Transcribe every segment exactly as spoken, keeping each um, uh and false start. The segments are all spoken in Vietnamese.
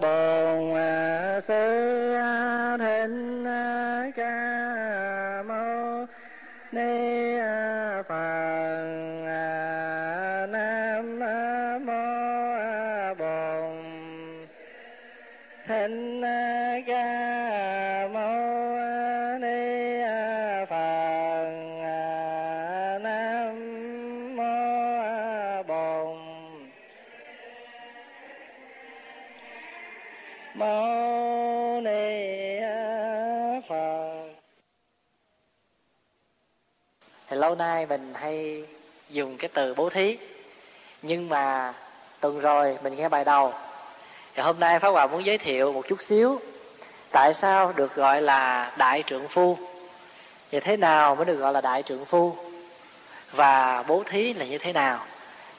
Bồn Sư Thịnh Ca Mâu Ni Phật. Nam Mô Bồn Thịnh Ca Mâu Ni Phật. Nam Mô Bồn Mâu Ni Phật. Thì lâu nay mình hay dùng cái từ bố thí, nhưng mà tuần rồi mình nghe bài đầu, thì hôm nay Pháp Hòa muốn giới thiệu một chút xíu tại sao được gọi là đại trượng phu, như thế nào mới được gọi là đại trượng phu, và bố thí là như thế nào.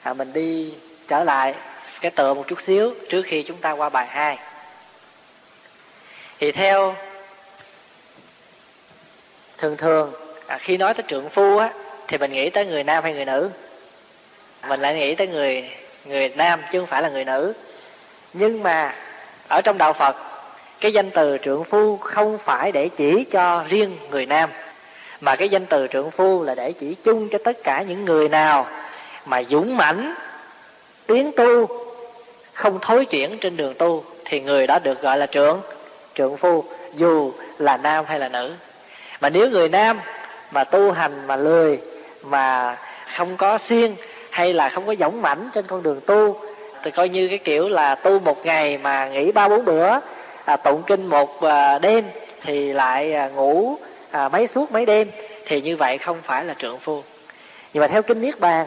À, mình đi trở lại cái tựa một chút xíu trước khi chúng ta qua bài hai. Thì theo thường thường à, khi nói tới trượng phu á, thì mình nghĩ tới người nam hay người nữ? Mình lại nghĩ tới người người nam chứ không phải là người nữ. Nhưng mà ở trong đạo Phật, cái danh từ trượng phu không phải để chỉ cho riêng người nam, mà cái danh từ trượng phu là để chỉ chung cho tất cả những người nào mà dũng mãnh tiến tu, không thối chuyển trên đường tu, thì người đó được gọi là trượng trượng phu, dù là nam hay là nữ. Mà nếu người nam mà tu hành mà lười, mà không có siêng, hay là không có dũng mãnh trên con đường tu, thì coi như cái kiểu là tu một ngày mà nghỉ ba bốn bữa, à, tụng kinh một à, đêm thì lại à, ngủ à, mấy suốt mấy đêm, thì như vậy không phải là trượng phu. Nhưng mà theo Kinh Niết Bàn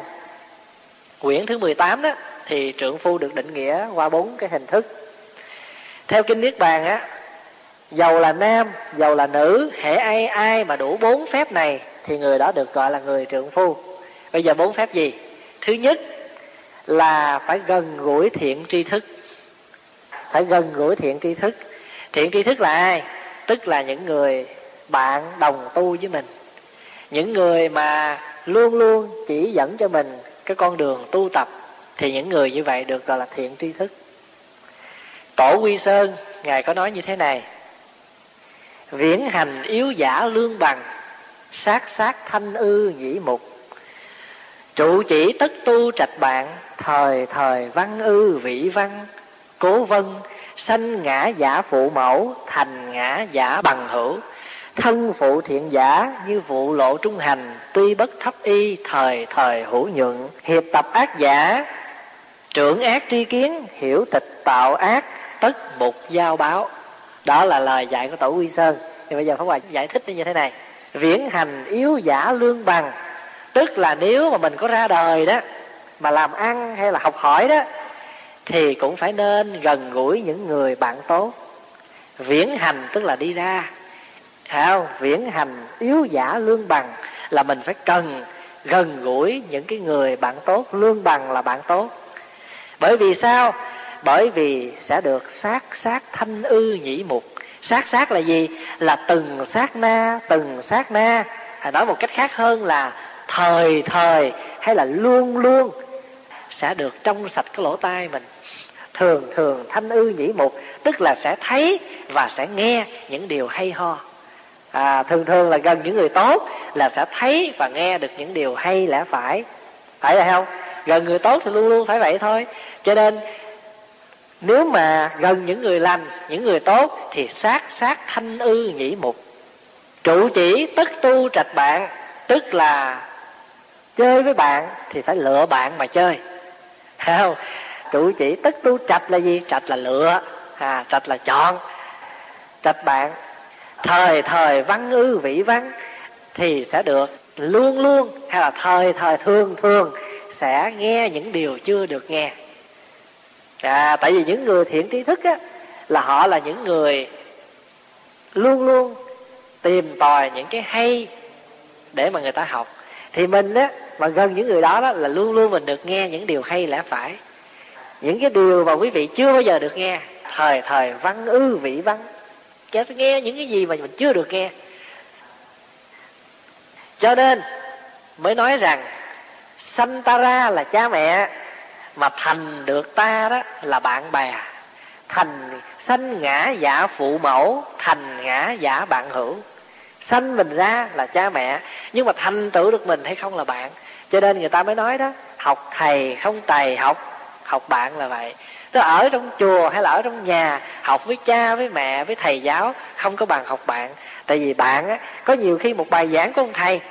quyển thứ mười tám đó, thì trượng phu được định nghĩa qua bốn cái hình thức. Theo Kinh Niết Bàn á, dầu là nam dầu là nữ, hễ ai ai mà đủ bốn phép này thì người đó được gọi là người trượng phu. Bây giờ bốn phép gì? Thứ nhất là phải gần gũi thiện tri thức. Phải gần gũi thiện tri thức. Thiện tri thức là ai? Tức là những người bạn đồng tu với mình, những người mà luôn luôn chỉ dẫn cho mình cái con đường tu tập, thì những người như vậy được gọi là thiện tri thức. Tổ Quy Sơn ngài có nói như thế này: viễn hành yếu giả lương bằng, sát sát thanh ư nhĩ mục, trụ chỉ tất tu trạch bạn, thời thời văn ư vĩ văn cố vân, sanh ngã giả phụ mẫu, thành ngã giả bằng hữu, thân phụ thiện giả như vụ lộ trung hành, tuy bất thấp y thời thời hữu nhuận, hiệp tập ác giả trưởng ác tri kiến, hiểu tịch tạo ác tất mục giao báo. Đó là lời dạy của Tổ Quy Sơn. Thì bây giờ Pháp Hòa giải thích như thế này: viễn hành yếu giả lương bằng, tức là nếu mà mình có ra đời đó mà làm ăn hay là học hỏi đó, thì cũng phải nên gần gũi những người bạn tốt. Viễn hành tức là đi ra, không? Viễn hành yếu giả lương bằng là mình phải cần gần gũi những cái người bạn tốt. Lương bằng là bạn tốt. Bởi vì sao? Bởi vì sẽ được sát sát thanh ư nhĩ mục. Sát sát là gì? Là từng sát na, từng sát na. Nói một cách khác hơn là thời thời hay là luôn luôn sẽ được trong sạch cái lỗ tai mình. Thường thường thanh ư nhĩ mục, tức là sẽ thấy và sẽ nghe những điều hay ho. À, thường thường là gần những người tốt là sẽ thấy và nghe được những điều hay lẽ phải. Phải là không? Gần người tốt thì luôn luôn phải vậy thôi. Cho nên nếu mà gần những người lành, những người tốt, thì sát sát thanh ư nhĩ mục, trụ chỉ tất tu trạch bạn, tức là chơi với bạn thì phải lựa bạn mà chơi. Thấy không? Trụ chỉ tất tu trạch là gì? Trạch là lựa, à, trạch là chọn, trạch bạn. Thời thời văn ư vĩ văn, thì sẽ được luôn luôn hay là thời thời thường thường sẽ nghe những điều chưa được nghe. À, tại vì những người thiện trí thức á, là họ là những người luôn luôn tìm tòi những cái hay để mà người ta học. Thì mình á, mà gần những người đó, đó là luôn luôn mình được nghe những điều hay lẽ phải, những cái điều mà quý vị chưa bao giờ được nghe. Thời thời văn ư vị văn, sẽ nghe những cái gì mà mình chưa được nghe. Cho nên mới nói rằng sanh ta ra là cha mẹ, mà thành được ta đó là bạn bè, thành sanh ngã giả phụ mẫu, thành ngã giả bạn hữu. Sanh mình ra là cha mẹ, nhưng mà thành tựu được mình hay không là bạn. Cho nên người ta mới nói đó, học thầy không tày học, học bạn là vậy. Tức là ở trong chùa hay là ở trong nhà, học với cha, với mẹ, với thầy giáo, không có bằng học bạn. Tại vì bạn á, có nhiều khi một bài giảng của ông thầy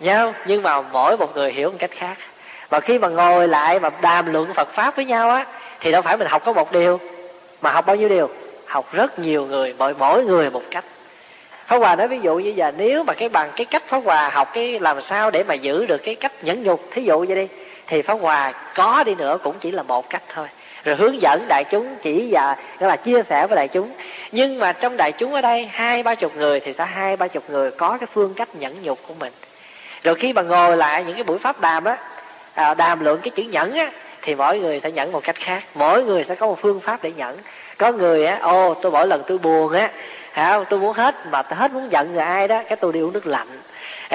nhau, nhưng mà mỗi một người hiểu một cách khác. Và khi mà ngồi lại mà đàm luận Phật Pháp với nhau á, thì đâu phải mình học có một điều, mà học bao nhiêu điều? Học rất nhiều người, mỗi mỗi người một cách. Pháp Hòa nói ví dụ như giờ nếu mà cái bằng cái cách Pháp Hòa học cái làm sao để mà giữ được cái cách nhẫn nhục, thí dụ như đi, thì Pháp Hòa có đi nữa cũng chỉ là một cách thôi. Rồi hướng dẫn đại chúng, chỉ và nghĩa là chia sẻ với đại chúng. Nhưng mà trong đại chúng ở đây hai ba chục người thì sẽ hai ba chục người có cái phương cách nhẫn nhục của mình. Rồi khi mà ngồi lại những cái buổi pháp đàm á, đàm luận cái chữ nhẫn á, thì mỗi người sẽ nhẫn một cách khác, mỗi người sẽ có một phương pháp để nhẫn. Có người á, ô tôi mỗi lần tôi buồn á, hả, tôi muốn hết mà tôi hết muốn giận người ai đó, cái tôi đi uống nước lạnh.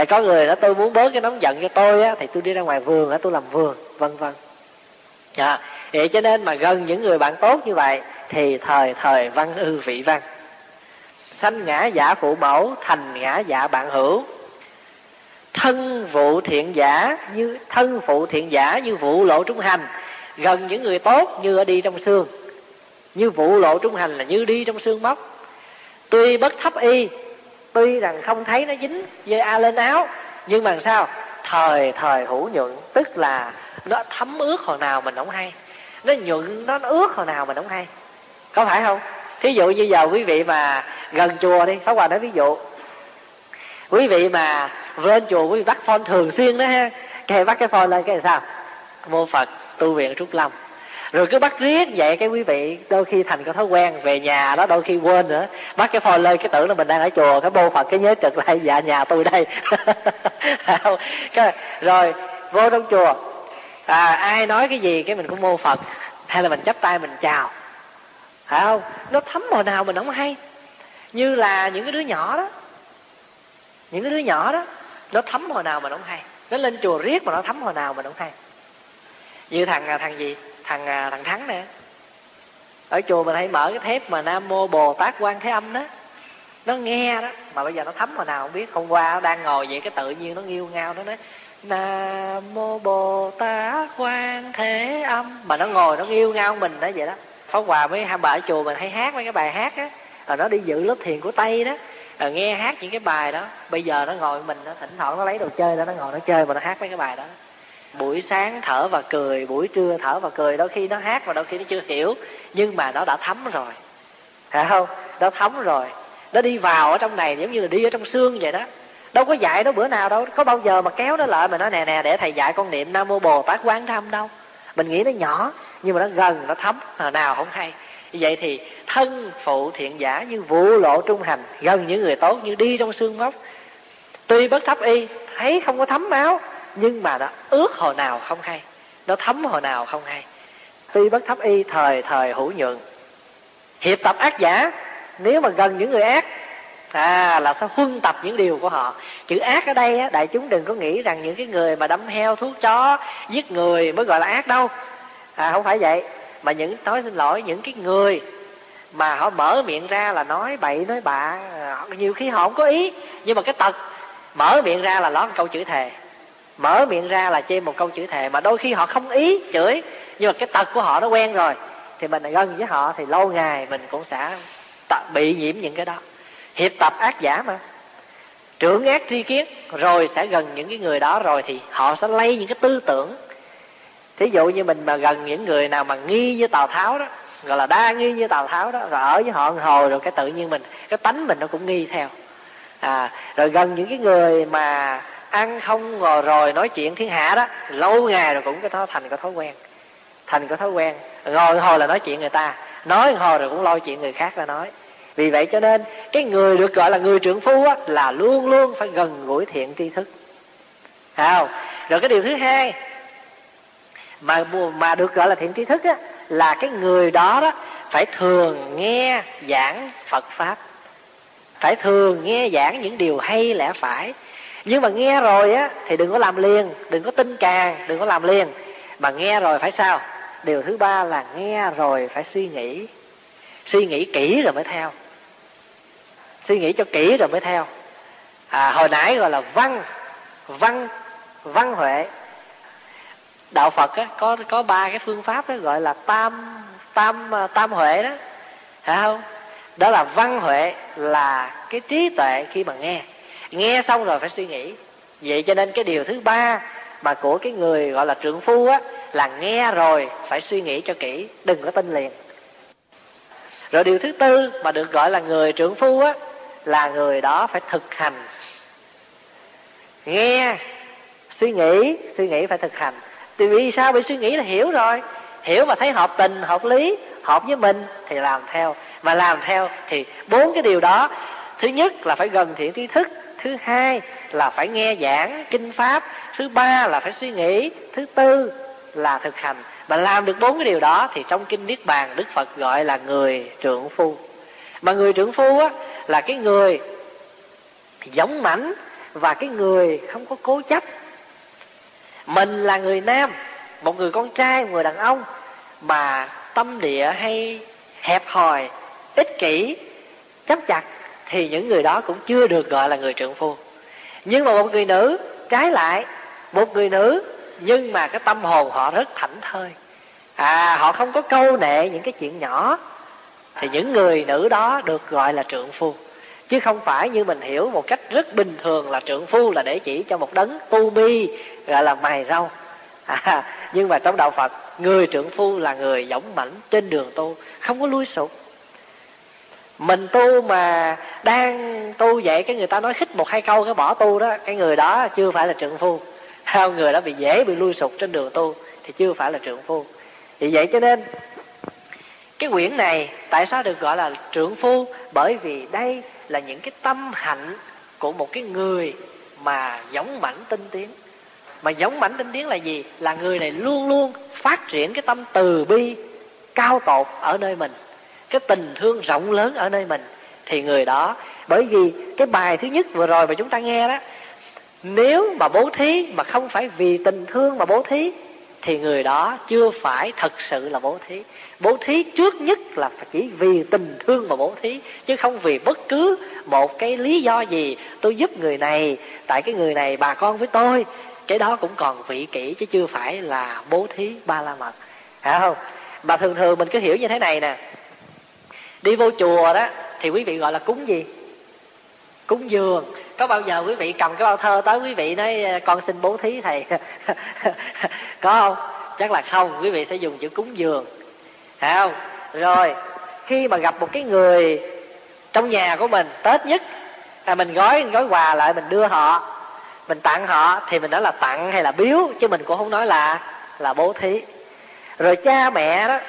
Có người đó tôi muốn bớt cái nóng giận cho tôi á, thì tôi đi ra ngoài vườn á, tôi làm vườn, vân vân. Dạ, vậy cho nên mà gần những người bạn tốt như vậy thì thời thời văn ư vị văn. Sanh ngã giả phụ mẫu, thành ngã giả bạn hữu. Thân vụ thiện giả như thân phụ thiện giả như vụ lộ trung hành, gần những người tốt như ở đi trong xương. Như vụ lộ trung hành là như đi trong xương móc. Tuy bất thấp y, tuy rằng không thấy nó dính với a lên áo, nhưng mà sao? Thời thời hữu nhuận, tức là nó thấm ướt hồi nào mình không hay, nó nhuận, nó ướt hồi nào mình không hay, có phải không? Thí dụ như giờ quý vị mà gần chùa đi, Pháp Hòa nói ví dụ, quý vị mà lên chùa quý vị bắt phone thường xuyên đó ha, cái bắt cái phone lên cái sao mô Phật tu viện Trúc Lâm, rồi cứ bắt riết vậy, cái quý vị đôi khi thành cái thói quen, về nhà đó đôi khi quên nữa, bắt cái phone lên cái tưởng là mình đang ở chùa, cái mô Phật cái nhớ trực lại dạ nhà tôi đây. Rồi vô trong chùa, à, ai nói cái gì cái mình cũng mô Phật, hay là mình chắp tay mình chào, phải không? Nó thấm hồi nào mình không hay, như là những cái đứa nhỏ đó, những cái đứa nhỏ đó nó thấm hồi nào mình không hay, nó lên chùa riết mà nó thấm hồi nào mình không hay. Như thằng thằng gì thằng thằng Thắng nè, ở chùa mình hay mở cái thép mà Nam Mô Bồ Tát Quán Thế Âm đó, nó nghe đó mà bây giờ nó thấm hồi nào không biết. Hôm qua nó đang ngồi vậy cái tự nhiên nó nghiêu ngao, nó nói Nam Mô Bồ Tát Quán Thế Âm, mà nó ngồi nó nghiêu ngao mình đó vậy đó. Pháp Hòa với hai bà ở chùa mình hay hát mấy cái bài hát á, rồi nó đi dự lớp thiền của Tây đó, rồi nghe hát những cái bài đó. Bây giờ nó ngồi mình, nó thỉnh thoảng nó lấy đồ chơi đó, nó ngồi nó chơi mà nó hát mấy cái bài đó. Buổi sáng thở và cười, buổi trưa thở và cười. Đôi khi nó hát mà đôi khi nó chưa hiểu, nhưng mà nó đã thấm rồi, phải không? Nó thấm rồi, nó đi vào ở trong này giống như là đi ở trong xương vậy đó. Đâu có dạy nó bữa nào đâu, có bao giờ mà kéo nó lại mà nói nè nè để thầy dạy con niệm Nam Mô Bồ Tát Quán Thế Âm đâu. Mình nghĩ nó nhỏ, nhưng mà nó gần, nó thấm hồi nào không hay. Vậy thì thân phụ thiện giả như vụ lộ trung hành, gần những người tốt như đi trong xương móc. Tuy bất thấp y, thấy không có thấm máu, nhưng mà nó ướt hồi nào không hay, nó thấm hồi nào không hay. Tuy bất thấp y, thời thời hữu nhuận. Hiệp tập ác giả, nếu mà gần những người ác à là sao huân tập những điều của họ. Chữ ác ở đây á, đại chúng đừng có nghĩ rằng những cái người mà đâm heo, thuốc chó, giết người mới gọi là ác đâu, à không phải vậy. Mà những nói xin lỗi những cái người mà họ mở miệng ra là nói bậy nói bạ, nhiều khi họ không có ý, nhưng mà cái tật mở miệng ra là lót một câu chữ thề, mở miệng ra là chê một câu chữ thề, mà đôi khi họ không ý chửi, nhưng mà cái tật của họ nó quen rồi, thì mình gần với họ thì lâu ngày mình cũng sẽ bị nhiễm những cái đó. Hiệp tập ác giả mà trưởng ác tri kiến, rồi sẽ gần những cái người đó, rồi thì họ sẽ lây những cái tư tưởng. Thí dụ như mình mà gần những người nào mà nghi như Tào Tháo đó, gọi là đa nghi như Tào Tháo đó, rồi ở với họ hồi rồi cái tự nhiên mình cái tánh mình nó cũng nghi theo. À, rồi gần những cái người mà ăn không ngồi rồi nói chuyện thiên hạ đó, lâu ngày rồi cũng cái đó thành cái thói quen, thành cái thói quen ngồi hồi là nói chuyện người ta, nói hồi rồi cũng lôi chuyện người khác ra nói. Vì vậy cho nên cái người được gọi là người trượng phu á, là luôn luôn phải gần gũi thiện tri thức. Hào. Rồi cái điều thứ hai mà mà được gọi là thiện tri thức á, là cái người đó đó phải thường nghe giảng Phật Pháp, phải thường nghe giảng những điều hay lẽ phải. Nhưng mà nghe rồi á thì đừng có làm liền, đừng có tin càng, đừng có làm liền, mà nghe rồi phải sao? Điều thứ ba là nghe rồi phải suy nghĩ. Suy nghĩ kỹ rồi mới theo. Suy nghĩ cho kỹ rồi mới theo. À, hồi nãy gọi là văn, văn, văn huệ. Đạo Phật á, có có ba cái phương pháp đó gọi là tam tam tam huệ đó, phải không? Đó là văn huệ, là cái trí tuệ khi mà nghe, nghe xong rồi phải suy nghĩ. Vậy cho nên cái điều thứ ba mà của cái người gọi là trượng phu á là nghe rồi phải suy nghĩ cho kỹ, đừng có tin liền. Rồi điều thứ tư mà được gọi là người trượng phu á là người đó phải thực hành. Nghe, suy nghĩ, suy nghĩ phải thực hành. Tại vì sao? Bị suy nghĩ là hiểu rồi, hiểu mà thấy hợp tình, hợp lý, hợp với mình thì làm theo. Mà làm theo thì bốn cái điều đó: thứ nhất là phải gần thiện tri thức, thứ hai là phải nghe giảng kinh pháp, thứ ba là phải suy nghĩ, thứ tư là thực hành. Mà làm được bốn cái điều đó thì trong Kinh Niết Bàn Đức Phật gọi là người trượng phu. Mà người trượng phu á là cái người dũng mãnh và cái người không có cố chấp. Mình là người nam, một người con trai, một người đàn ông mà tâm địa hay hẹp hòi, ích kỷ, chấp chặt thì những người đó cũng chưa được gọi là người trượng phu. Nhưng mà một người nữ, trái lại, một người nữ nhưng mà cái tâm hồn họ rất thảnh thơi, à, họ không có câu nệ những cái chuyện nhỏ, thì những người nữ đó được gọi là trượng phu. Chứ không phải như mình hiểu một cách rất bình thường là trượng phu là để chỉ cho một đấng tu bi gọi là mày râu. À, nhưng mà trong đạo Phật, người trượng phu là người dũng mãnh trên đường tu, không có lui sụp. Mình tu mà đang tu vậy, cái người ta nói khích một hai câu cái bỏ tu đó, cái người đó chưa phải là trượng phu. Theo người đó bị dễ bị lui sụp trên đường tu thì chưa phải là trượng phu. Vì vậy cho nên cái quyển này tại sao được gọi là trượng phu? Bởi vì đây là những cái tâm hạnh của một cái người mà dũng mãnh tinh tiến. Mà dũng mãnh tinh tiến là gì? Là người này luôn luôn phát triển cái tâm từ bi cao tột ở nơi mình, cái tình thương rộng lớn ở nơi mình. Thì người đó, bởi vì cái bài thứ nhất vừa rồi mà chúng ta nghe đó, nếu mà bố thí mà không phải vì tình thương mà bố thí thì người đó chưa phải thật sự là bố thí. Bố thí trước nhất là chỉ vì tình thương mà bố thí, chứ không vì bất cứ một cái lý do gì. Tôi giúp người này, tại cái người này bà con với tôi, cái đó cũng còn vị kỷ chứ chưa phải là bố thí ba la mật, phải không? Mà thường thường mình cứ hiểu như thế này nè. Đi vô chùa đó thì quý vị gọi là cúng gì? Cúng dường. Có bao giờ quý vị cầm cái bao thơ tới quý vị nói con xin bố thí thầy? Có không? Chắc là không. Quý vị sẽ dùng chữ cúng dường, phải không? Rồi khi mà gặp một cái người trong nhà của mình, Tết nhất là mình gói gói quà lại, mình đưa họ, mình tặng họ thì mình nói là tặng hay là biếu, chứ mình cũng không nói là là bố thí. Rồi cha mẹ đó,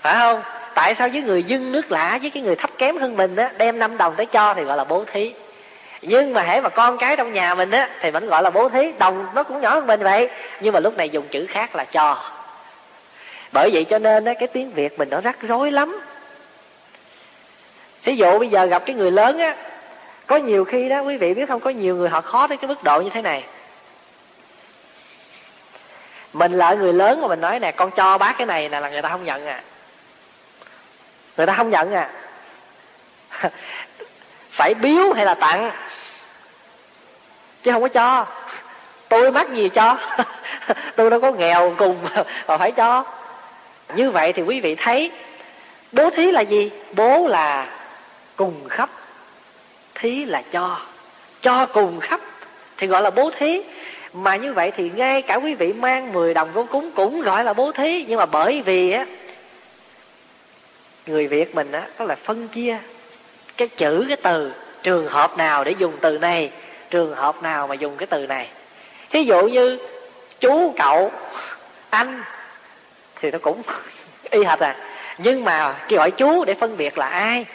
phải không? Tại sao với người dưng nước lạ, với cái người thấp kém hơn mình á, đem năm đồng tới cho thì gọi là bố thí. Nhưng mà hễ mà con cái trong nhà mình á thì vẫn gọi là bố thí, đồng nó cũng nhỏ hơn mình vậy, nhưng mà lúc này dùng chữ khác là cho. Bởi vậy cho nên á, cái tiếng Việt mình nó rắc rối lắm. Thí dụ bây giờ gặp cái người lớn á, có nhiều khi đó quý vị biết không, có nhiều người họ khó đến cái mức độ như thế này. Mình là người lớn mà mình nói nè, con cho bác cái này nè, là người ta không nhận à. Người ta không nhận à. Phải biếu hay là tặng, chứ không có cho. Tôi mắc gì cho. Tôi đâu có nghèo cùng mà phải cho. Như vậy thì quý vị thấy bố thí là gì? Bố là cùng khắp, thí là cho. Cho cùng khắp thì gọi là bố thí. Mà như vậy thì ngay cả quý vị mang mười đồng vô cúng cũng gọi là bố thí. Nhưng mà bởi vì á, người Việt mình á, đó là phân chia cái chữ, cái từ, trường hợp nào để dùng từ này, trường hợp nào mà dùng cái từ này. Thí dụ như chú, cậu, anh thì nó cũng y hệt à. Nhưng mà khi gọi chú để phân biệt là ai.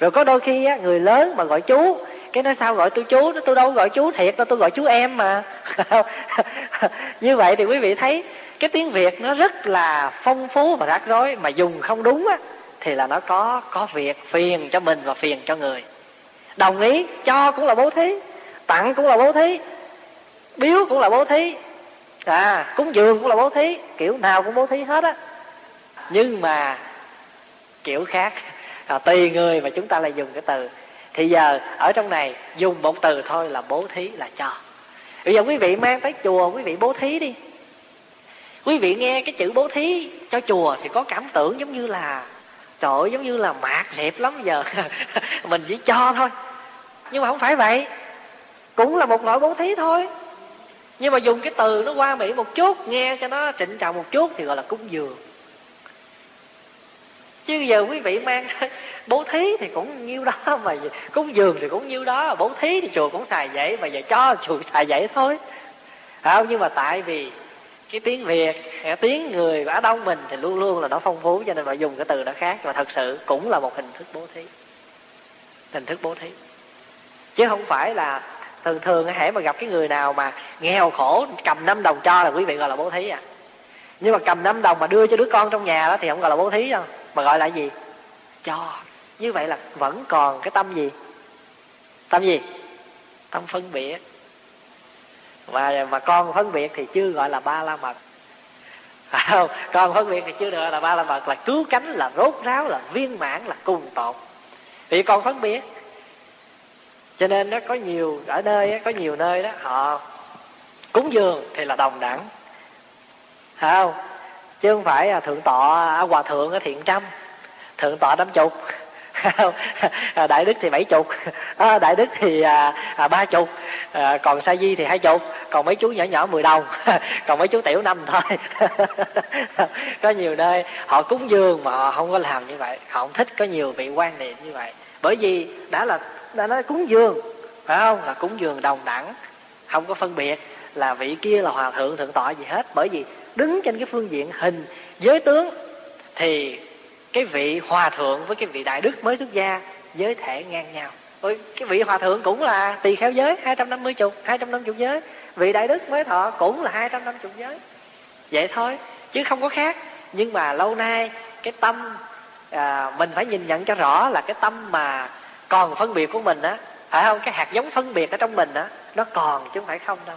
Rồi có đôi khi á, người lớn mà gọi chú, cái nói sao gọi tôi chú, tôi đâu gọi chú thiệt đâu, tôi gọi chú em mà. Như vậy thì quý vị thấy cái tiếng Việt nó rất là phong phú và rắc rối, mà dùng không đúng á thì là nó có có việc phiền cho mình và phiền cho người. Đồng ý, cho cũng là bố thí, tặng cũng là bố thí, biếu cũng là bố thí, à, cúng dường cũng là bố thí, kiểu nào cũng bố thí hết á. Nhưng mà kiểu khác. là tùy người mà chúng ta lại dùng cái từ. Thì giờ ở trong này dùng một từ thôi là bố thí, là cho. Bây giờ quý vị mang tới chùa, quý vị bố thí đi, quý vị nghe cái chữ bố thí cho chùa thì có cảm tưởng giống như là trời ơi, giống như là mạt liệt lắm giờ mình chỉ cho thôi. Nhưng mà không phải vậy, cũng là một loại bố thí thôi, nhưng mà dùng cái từ nó hoa mỹ một chút, nghe cho nó trịnh trọng một chút thì gọi là cúng dường. Chứ giờ quý vị mang bố thí thì cũng nhiêu đó, mà cúng dường thì cũng nhiêu đó, bố thí thì chùa cũng xài vậy, mà giờ cho chùa xài vậy thôi. Không, nhưng mà tại vì cái tiếng Việt, tiếng người Á Đông mình thì luôn luôn là nó phong phú, cho nên mà dùng cái từ nó khác, mà thật sự cũng là một hình thức bố thí, hình thức bố thí. Chứ không phải là thường thường hễ mà gặp cái người nào mà nghèo khổ cầm năm đồng cho là quý vị gọi là bố thí à. Nhưng mà cầm năm đồng mà đưa cho đứa con trong nhà đó thì không gọi là bố thí đâu, mà gọi là gì? Cho. Như vậy là vẫn còn cái tâm gì? Tâm gì? Tâm phân biệt. Và mà con phân biệt thì chưa gọi là ba la mật. À, con phân biệt thì chưa được là ba la mật, là cứu cánh, là rốt ráo, là viên mãn, là cùng tột. Thì con phân biệt. Cho nên nó có nhiều ở nơi, có nhiều nơi đó họ cúng dường thì là đồng đẳng, không? Chứ không phải thượng tọa hòa thượng thì một trăm, thượng tọa năm chục, đại đức thì bảy chục, đại đức thì ba chục, còn sa di thì hai chục, còn mấy chú nhỏ nhỏ mười đồng, còn mấy chú tiểu năm thôi. Có nhiều nơi họ cúng dường mà họ không có làm như vậy, họ không thích. Có nhiều vị quan niệm như vậy, bởi vì đã là đã nói cúng dường, phải không, là cúng dường đồng đẳng, không có phân biệt là vị kia là hòa thượng thượng tọa gì hết. Bởi vì đứng trên cái phương diện hình giới tướng thì cái vị hòa thượng với cái vị đại đức mới xuất gia giới thể ngang nhau. Ôi, cái vị hòa thượng cũng là tỳ kheo giới hai trăm năm mươi chục hai trăm năm mươi giới, vị đại đức mới thọ cũng là hai trăm năm mươi giới, vậy thôi chứ không có khác. Nhưng mà lâu nay cái tâm à, mình phải nhìn nhận cho rõ là cái tâm mà còn phân biệt của mình á, phải không, cái hạt giống phân biệt ở trong mình á, nó còn chứ không phải không đâu,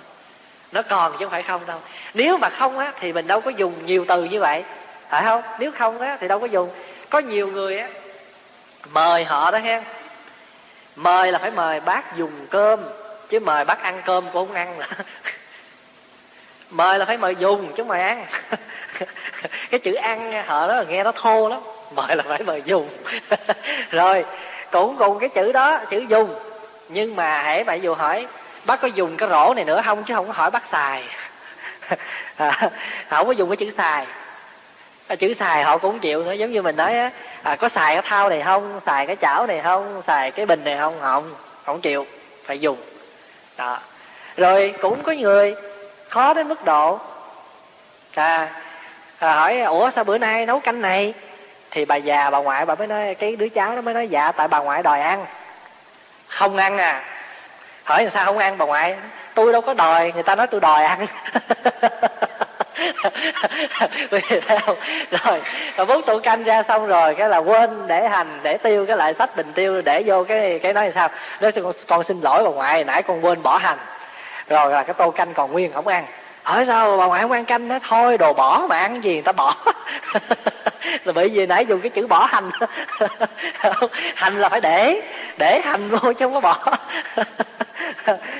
nó còn chứ không phải không đâu. Nếu mà không á thì mình đâu có dùng nhiều từ như vậy, phải không? Nếu không á thì đâu có dùng. Có nhiều người á mời họ đó hen, mời là phải mời bác dùng cơm, chứ mời bác ăn cơm cô không ăn nữa. Mời là phải mời dùng chứ mời ăn. Cái chữ ăn họ đó nghe nó thô lắm, mời là phải mời dùng. Rồi cũng cùng cái chữ đó, chữ dùng, nhưng mà hễ bạn dù hỏi bác có dùng cái rổ này nữa không, chứ không có hỏi bác xài. À, không có dùng cái chữ xài. À, chữ xài họ cũng chịu nữa. Giống như mình nói á, à, có xài cái thau này không, xài cái chảo này không, xài cái bình này không, không, không chịu, phải dùng đó. Rồi cũng có người khó đến mức độ à, à, hỏi ủa sao bữa nay nấu canh này, thì bà già bà ngoại bà mới nói, cái đứa cháu nó mới nói dạ tại bà ngoại đòi ăn. Không ăn à? Hỏi làm sao không ăn? Bà ngoại, tôi đâu có đòi, người ta nói tôi đòi ăn. Rồi vốn tụ canh ra xong rồi cái là quên để hành, để tiêu, cái lại xách bình tiêu để vô cái cái nói sao nói con xin lỗi bà ngoại, nãy con quên bỏ hành, rồi là cái tô canh còn nguyên không ăn. Hỏi sao bà ngoại không ăn canh? Nói thôi đồ bỏ mà, ăn cái gì người ta bỏ. Là bởi vì nãy dùng cái chữ bỏ hành. Hành là phải để để hành vô chứ không có bỏ.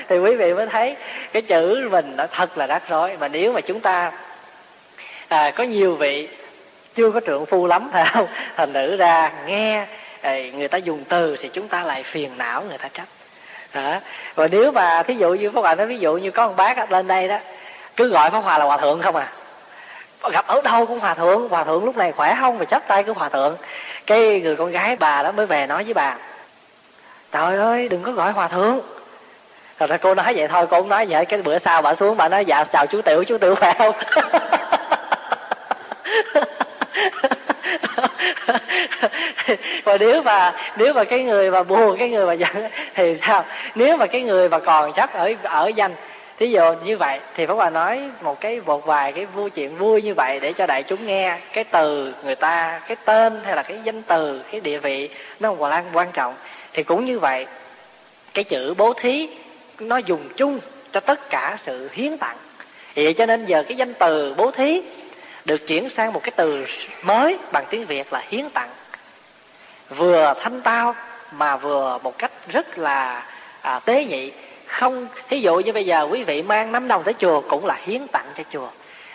Thì quý vị mới thấy cái chữ mình nó thật là rắc rối. Mà nếu mà chúng ta à, có nhiều vị chưa có trượng phu lắm, phải không, thành nữ ra nghe người ta dùng từ thì chúng ta lại phiền não, người ta trách đó. Và nếu mà thí dụ như Pháp Hòa nói, ví dụ như có một bác lên đây đó cứ gọi Pháp Hòa là hòa thượng không à, gặp ở đâu cũng hòa thượng, hòa thượng lúc này khỏe không, phải chắp tay cứ hòa thượng. Cái người con gái bà đó mới về nói với bà, trời ơi đừng có gọi hòa thượng. Thật ra cô nói vậy thôi, cô cũng nói vậy. Cái bữa sau bà xuống bà nói dạ chào chú Tiểu, chú Tiểu khỏe không. Và nếu mà nếu mà cái người mà buồn, cái người mà giận thì sao? Nếu mà cái người mà còn chắc ở ở danh thí dụ như vậy thì Pháp Hòa nói một cái một vài cái vui chuyện vui như vậy để cho đại chúng nghe. Cái từ người ta, cái tên hay là cái danh từ, cái địa vị nó không còn quan trọng. Thì cũng như vậy, cái chữ bố thí nó dùng chung cho tất cả sự hiến tặng. Vậy cho nên giờ cái danh từ bố thí được chuyển sang một cái từ mới bằng tiếng Việt là hiến tặng. vừa thanh tao mà vừa một cách rất là à, tế nhị. Không, thí dụ như bây giờ quý vị mang năm đồng tới chùa cũng là hiến tặng cho chùa,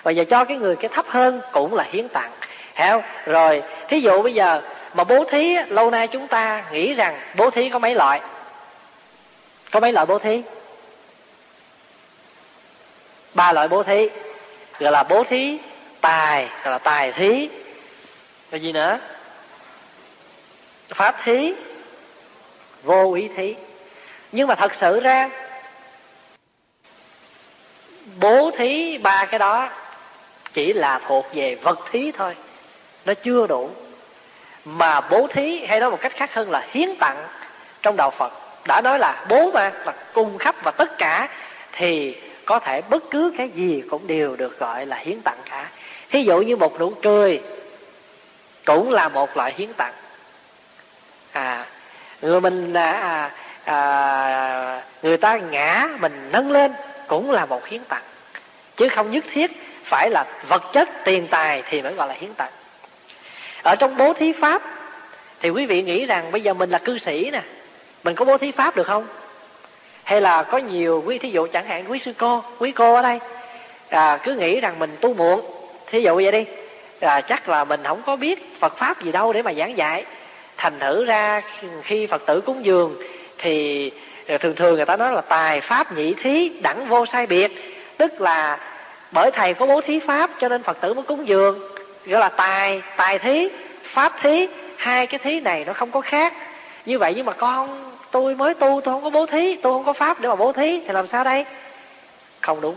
và giờ cho cái người cái thấp hơn cũng là hiến tặng, hiểu rồi. Thí dụ bây giờ mà bố thí, lâu nay chúng ta nghĩ rằng bố thí có mấy loại, có mấy loại bố thí, ba loại bố thí, gọi là bố thí tài, gọi là tài thí, rồi gì nữa, pháp thí, vô ý thí. Nhưng mà thật sự ra bố thí ba cái đó chỉ là thuộc về vật thí thôi, nó chưa đủ. Mà bố thí, hay nói một cách khác hơn là hiến tặng, trong đạo Phật đã nói là bố mà, là cung khắp và tất cả, thì có thể bất cứ cái gì cũng đều được gọi là hiến tặng cả. Thí dụ như một nụ cười cũng là một loại hiến tặng. À, người mình à, à, người ta ngã mình nâng lên cũng là một hiến tặng, chứ không nhất thiết phải là vật chất tiền tài thì mới gọi là hiến tặng. Ở trong bố thí pháp thì quý vị nghĩ rằng bây giờ mình là cư sĩ nè, mình có bố thí pháp được không? Hay là có nhiều quý, thí dụ chẳng hạn quý sư cô, quý cô ở đây à, cứ nghĩ rằng mình tu muộn, thí dụ vậy đi, à, chắc là mình không có biết Phật pháp gì đâu để mà giảng dạy. Thành thử ra khi Phật tử cúng dường thì thường thường người ta nói là tài pháp nhị thí đẳng vô sai biệt, tức là bởi thầy có bố thí pháp cho nên Phật tử mới cúng dường, gọi là tài, tài thí, pháp thí, hai cái thí này nó không có khác. Như vậy nhưng mà con tôi mới tu, tôi không có bố thí, tôi không có pháp để mà bố thí thì làm sao đây? Không đúng.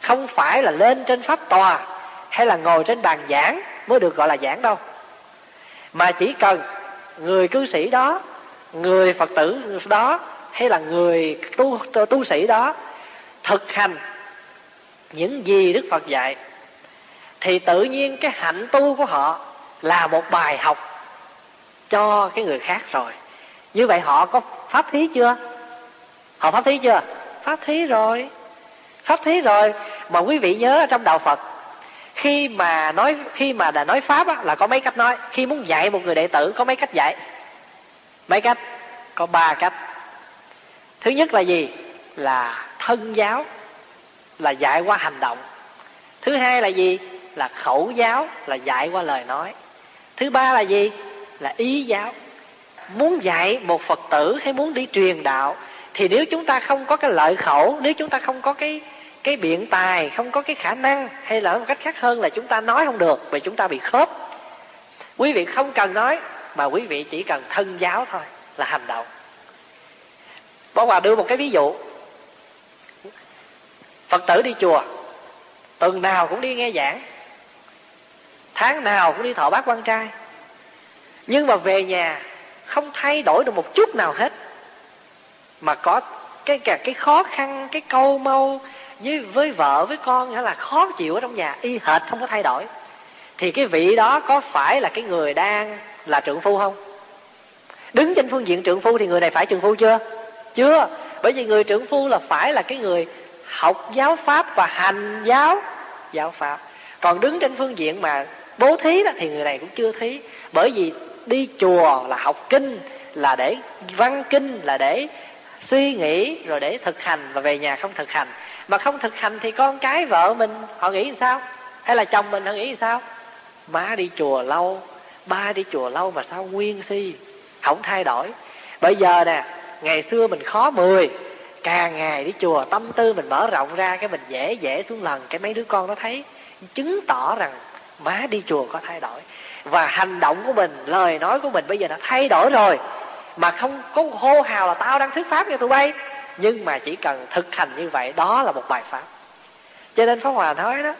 Không phải là lên trên pháp tòa hay là ngồi trên bàn giảng mới được gọi là giảng đâu, mà chỉ cần người cư sĩ đó, người Phật tử đó, hay là người tu, tu, tu sĩ đó thực hành những gì Đức Phật dạy thì tự nhiên cái hạnh tu của họ là một bài học cho cái người khác rồi. Như vậy họ có pháp thí chưa? Họ pháp thí chưa? Pháp thí rồi. Pháp thí rồi. Mà quý vị nhớ trong đạo Phật, khi mà nói khi mà đã nói pháp á, là có mấy cách nói. Khi muốn dạy một người đệ tử có mấy cách dạy? Mấy cách? Có ba cách. Thứ nhất là gì? Là thân giáo, là dạy qua hành động. Thứ hai là gì? Là khẩu giáo, là dạy qua lời nói. Thứ ba là gì? Là ý giáo. Muốn dạy một Phật tử hay muốn đi truyền đạo thì nếu chúng ta không có cái lợi khẩu, nếu chúng ta không có cái cái biện tài, không có cái khả năng, hay là một cách khác hơn là chúng ta nói không được vì chúng ta bị khớp. Quý vị không cần nói mà quý vị chỉ cần thân giáo thôi, là hành động. Bác Hòa đưa một cái ví dụ. Phật tử đi chùa, tuần nào cũng đi nghe giảng, tháng nào cũng đi thọ bát quan trai, nhưng mà về nhà không thay đổi được một chút nào hết, mà có cái cái khó khăn, cái câu mâu với với vợ với con, nghĩa là khó chịu ở trong nhà y hệt, không có thay đổi, thì cái vị đó có phải là cái người đang là trượng phu không? Đứng trên phương diện trượng phu thì người này phải trượng phu chưa? Chưa. Bởi vì người trượng phu là phải là cái người học giáo pháp và hành giáo giáo pháp. Còn đứng trên phương diện mà bố thí đó thì người này cũng chưa thí, bởi vì đi chùa là học kinh, là để văn kinh, là để suy nghĩ rồi để thực hành, và về nhà không thực hành. Mà không thực hành thì con cái vợ mình họ nghĩ làm sao, hay là chồng mình họ nghĩ làm sao? Má đi chùa lâu, ba đi chùa lâu mà sao nguyên si, không thay đổi. Bây giờ nè, ngày xưa mình khó mười, càng ngày đi chùa tâm tư mình mở rộng ra, cái mình dễ dễ xuống lần, cái mấy đứa con nó thấy, chứng tỏ rằng má đi chùa có thay đổi. Và hành động của mình, lời nói của mình bây giờ đã thay đổi rồi, mà không có hô hào là tao đang thuyết pháp cho tụi bay, nhưng mà chỉ cần thực hành như vậy, đó là một bài pháp. Cho nên Pháp Hòa nói đó,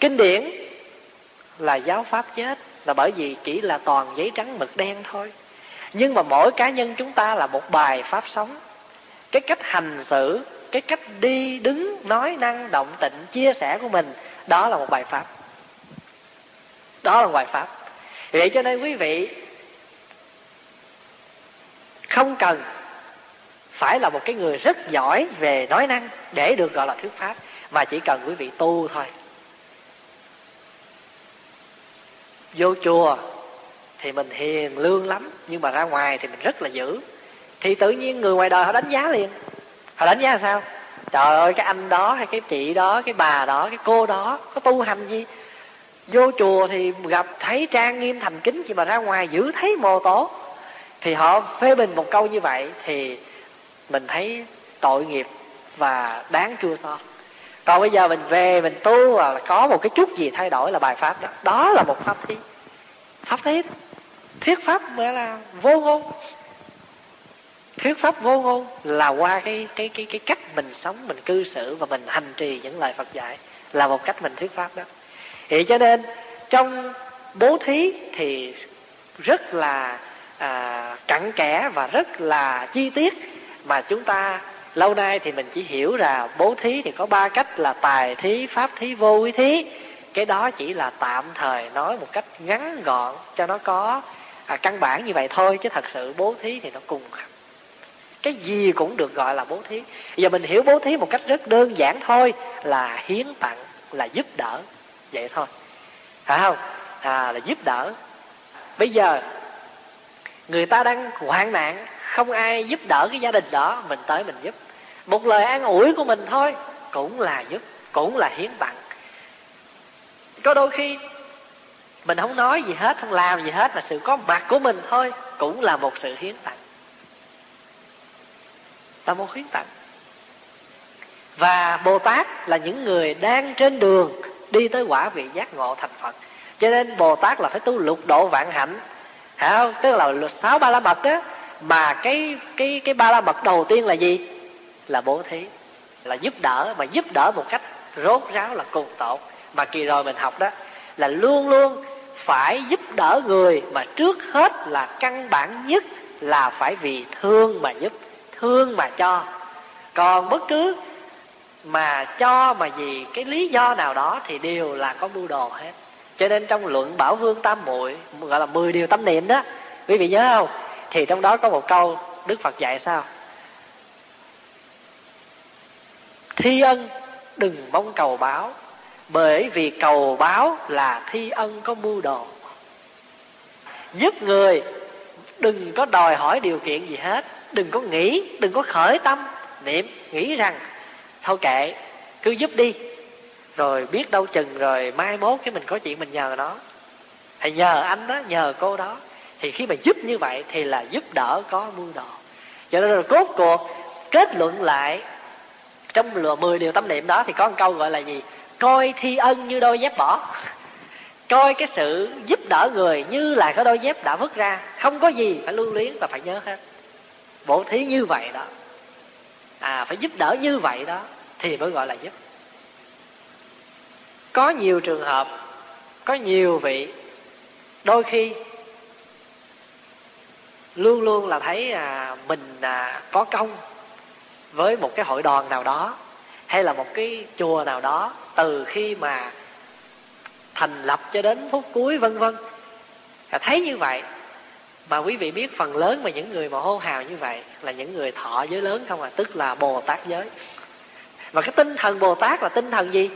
kinh điển là giáo pháp chết, là bởi vì chỉ là toàn giấy trắng mực đen thôi. Nhưng mà mỗi cá nhân chúng ta là một bài pháp sống. Cái cách hành xử, cái cách đi, đứng, nói năng, động tịnh, chia sẻ của mình, đó là một bài pháp. Đó là bài pháp. Vậy cho nên quý vị không cần phải là một cái người rất giỏi về nói năng để được gọi là thuyết pháp, mà chỉ cần quý vị tu thôi. Vô chùa thì mình hiền lương lắm, nhưng mà ra ngoài thì mình rất là dữ. Thì tự nhiên người ngoài đời họ đánh giá liền. Họ đánh giá sao? Trời ơi, cái anh đó hay cái chị đó, cái bà đó, cái cô đó có tu hành gì? Vô chùa thì gặp thấy trang nghiêm thành kính, chỉ mà ra ngoài giữ thấy mồ tổ. Thì họ phê bình một câu như vậy thì mình thấy tội nghiệp và đáng chua xót. Còn bây giờ mình về mình tu là có một cái chút gì thay đổi là bài pháp đó. Đó là một pháp thí. Pháp thí thuyết pháp mới là vô ngôn. Thuyết pháp vô ngôn là qua cái cái cái cái cách mình sống, mình cư xử và mình hành trì những lời Phật dạy, là một cách mình thuyết pháp đó. Vậy cho nên trong bố thí thì rất là à, cặn kẽ và rất là chi tiết, mà chúng ta lâu nay thì mình chỉ hiểu là bố thí thì có ba cách là tài thí, pháp thí, vô úy thí. Cái đó chỉ là tạm thời nói một cách ngắn gọn cho nó có à, căn bản như vậy thôi, chứ thật sự bố thí thì nó cùng cái gì cũng được gọi là bố thí. Giờ mình hiểu bố thí một cách rất đơn giản thôi, là hiến tặng, là giúp đỡ vậy thôi, phải không? À, là giúp đỡ. Bây giờ người ta đang hoạn nạn, không ai giúp đỡ cái gia đình đó, mình tới mình giúp. Một lời an ủi của mình thôi cũng là giúp, cũng là hiến tặng. Có đôi khi mình không nói gì hết, không làm gì hết, mà sự có mặt của mình thôi cũng là một sự hiến tặng, là một hiến tặng. Và Bồ Tát là những người đang trên đường đi tới quả vị giác ngộ thành Phật, cho nên Bồ Tát là phải tu lục độ vạn hạnh, phải không? Tức là luật sáu ba la mật đó, mà cái cái cái ba la mật đầu tiên là gì? Là bố thí, là giúp đỡ, mà giúp đỡ một cách rốt ráo là cùng tột. Mà kỳ rồi mình học đó là luôn luôn phải giúp đỡ người, mà trước hết là căn bản nhất là phải vì thương mà giúp, thương mà cho. Còn bất cứ mà cho mà vì cái lý do nào đó thì đều là có mưu đồ hết. Cho nên trong luận Bảo Vương Tam Muội gọi là mười điều tâm niệm đó, quý vị nhớ không? Thì trong đó có một câu Đức Phật dạy sao? Thi ân đừng mong cầu báo, bởi vì cầu báo là thi ân có mưu đồ. Giúp người đừng có đòi hỏi điều kiện gì hết, đừng có nghĩ, đừng có khởi tâm niệm nghĩ rằng thôi kệ, cứ giúp đi, rồi biết đâu chừng rồi mai mốt cái mình có chuyện mình nhờ nó, hay nhờ anh đó, nhờ cô đó. Thì khi mà giúp như vậy thì là giúp đỡ có mưu đồ. Cho nên là cốt cuộc kết luận lại trong mười điều tâm niệm đó thì có một câu gọi là gì? Coi thi ân như đôi dép bỏ. Coi cái sự giúp đỡ người như là cái đôi dép đã vứt ra, không có gì phải lưu luyến và phải nhớ hết. Bố thí như vậy đó, à, phải giúp đỡ như vậy đó thì mới gọi là giúp. Có nhiều trường hợp, có nhiều vị đôi khi luôn luôn là thấy à, mình à, có công với một cái hội đoàn nào đó hay là một cái chùa nào đó, từ khi mà thành lập cho đến phút cuối vân vân, à, thấy như vậy. Mà quý vị biết phần lớn mà những người mà hô hào như vậy là những người thọ giới lớn không à, tức là Bồ Tát giới. Mà cái tinh thần Bồ Tát là tinh thần gì?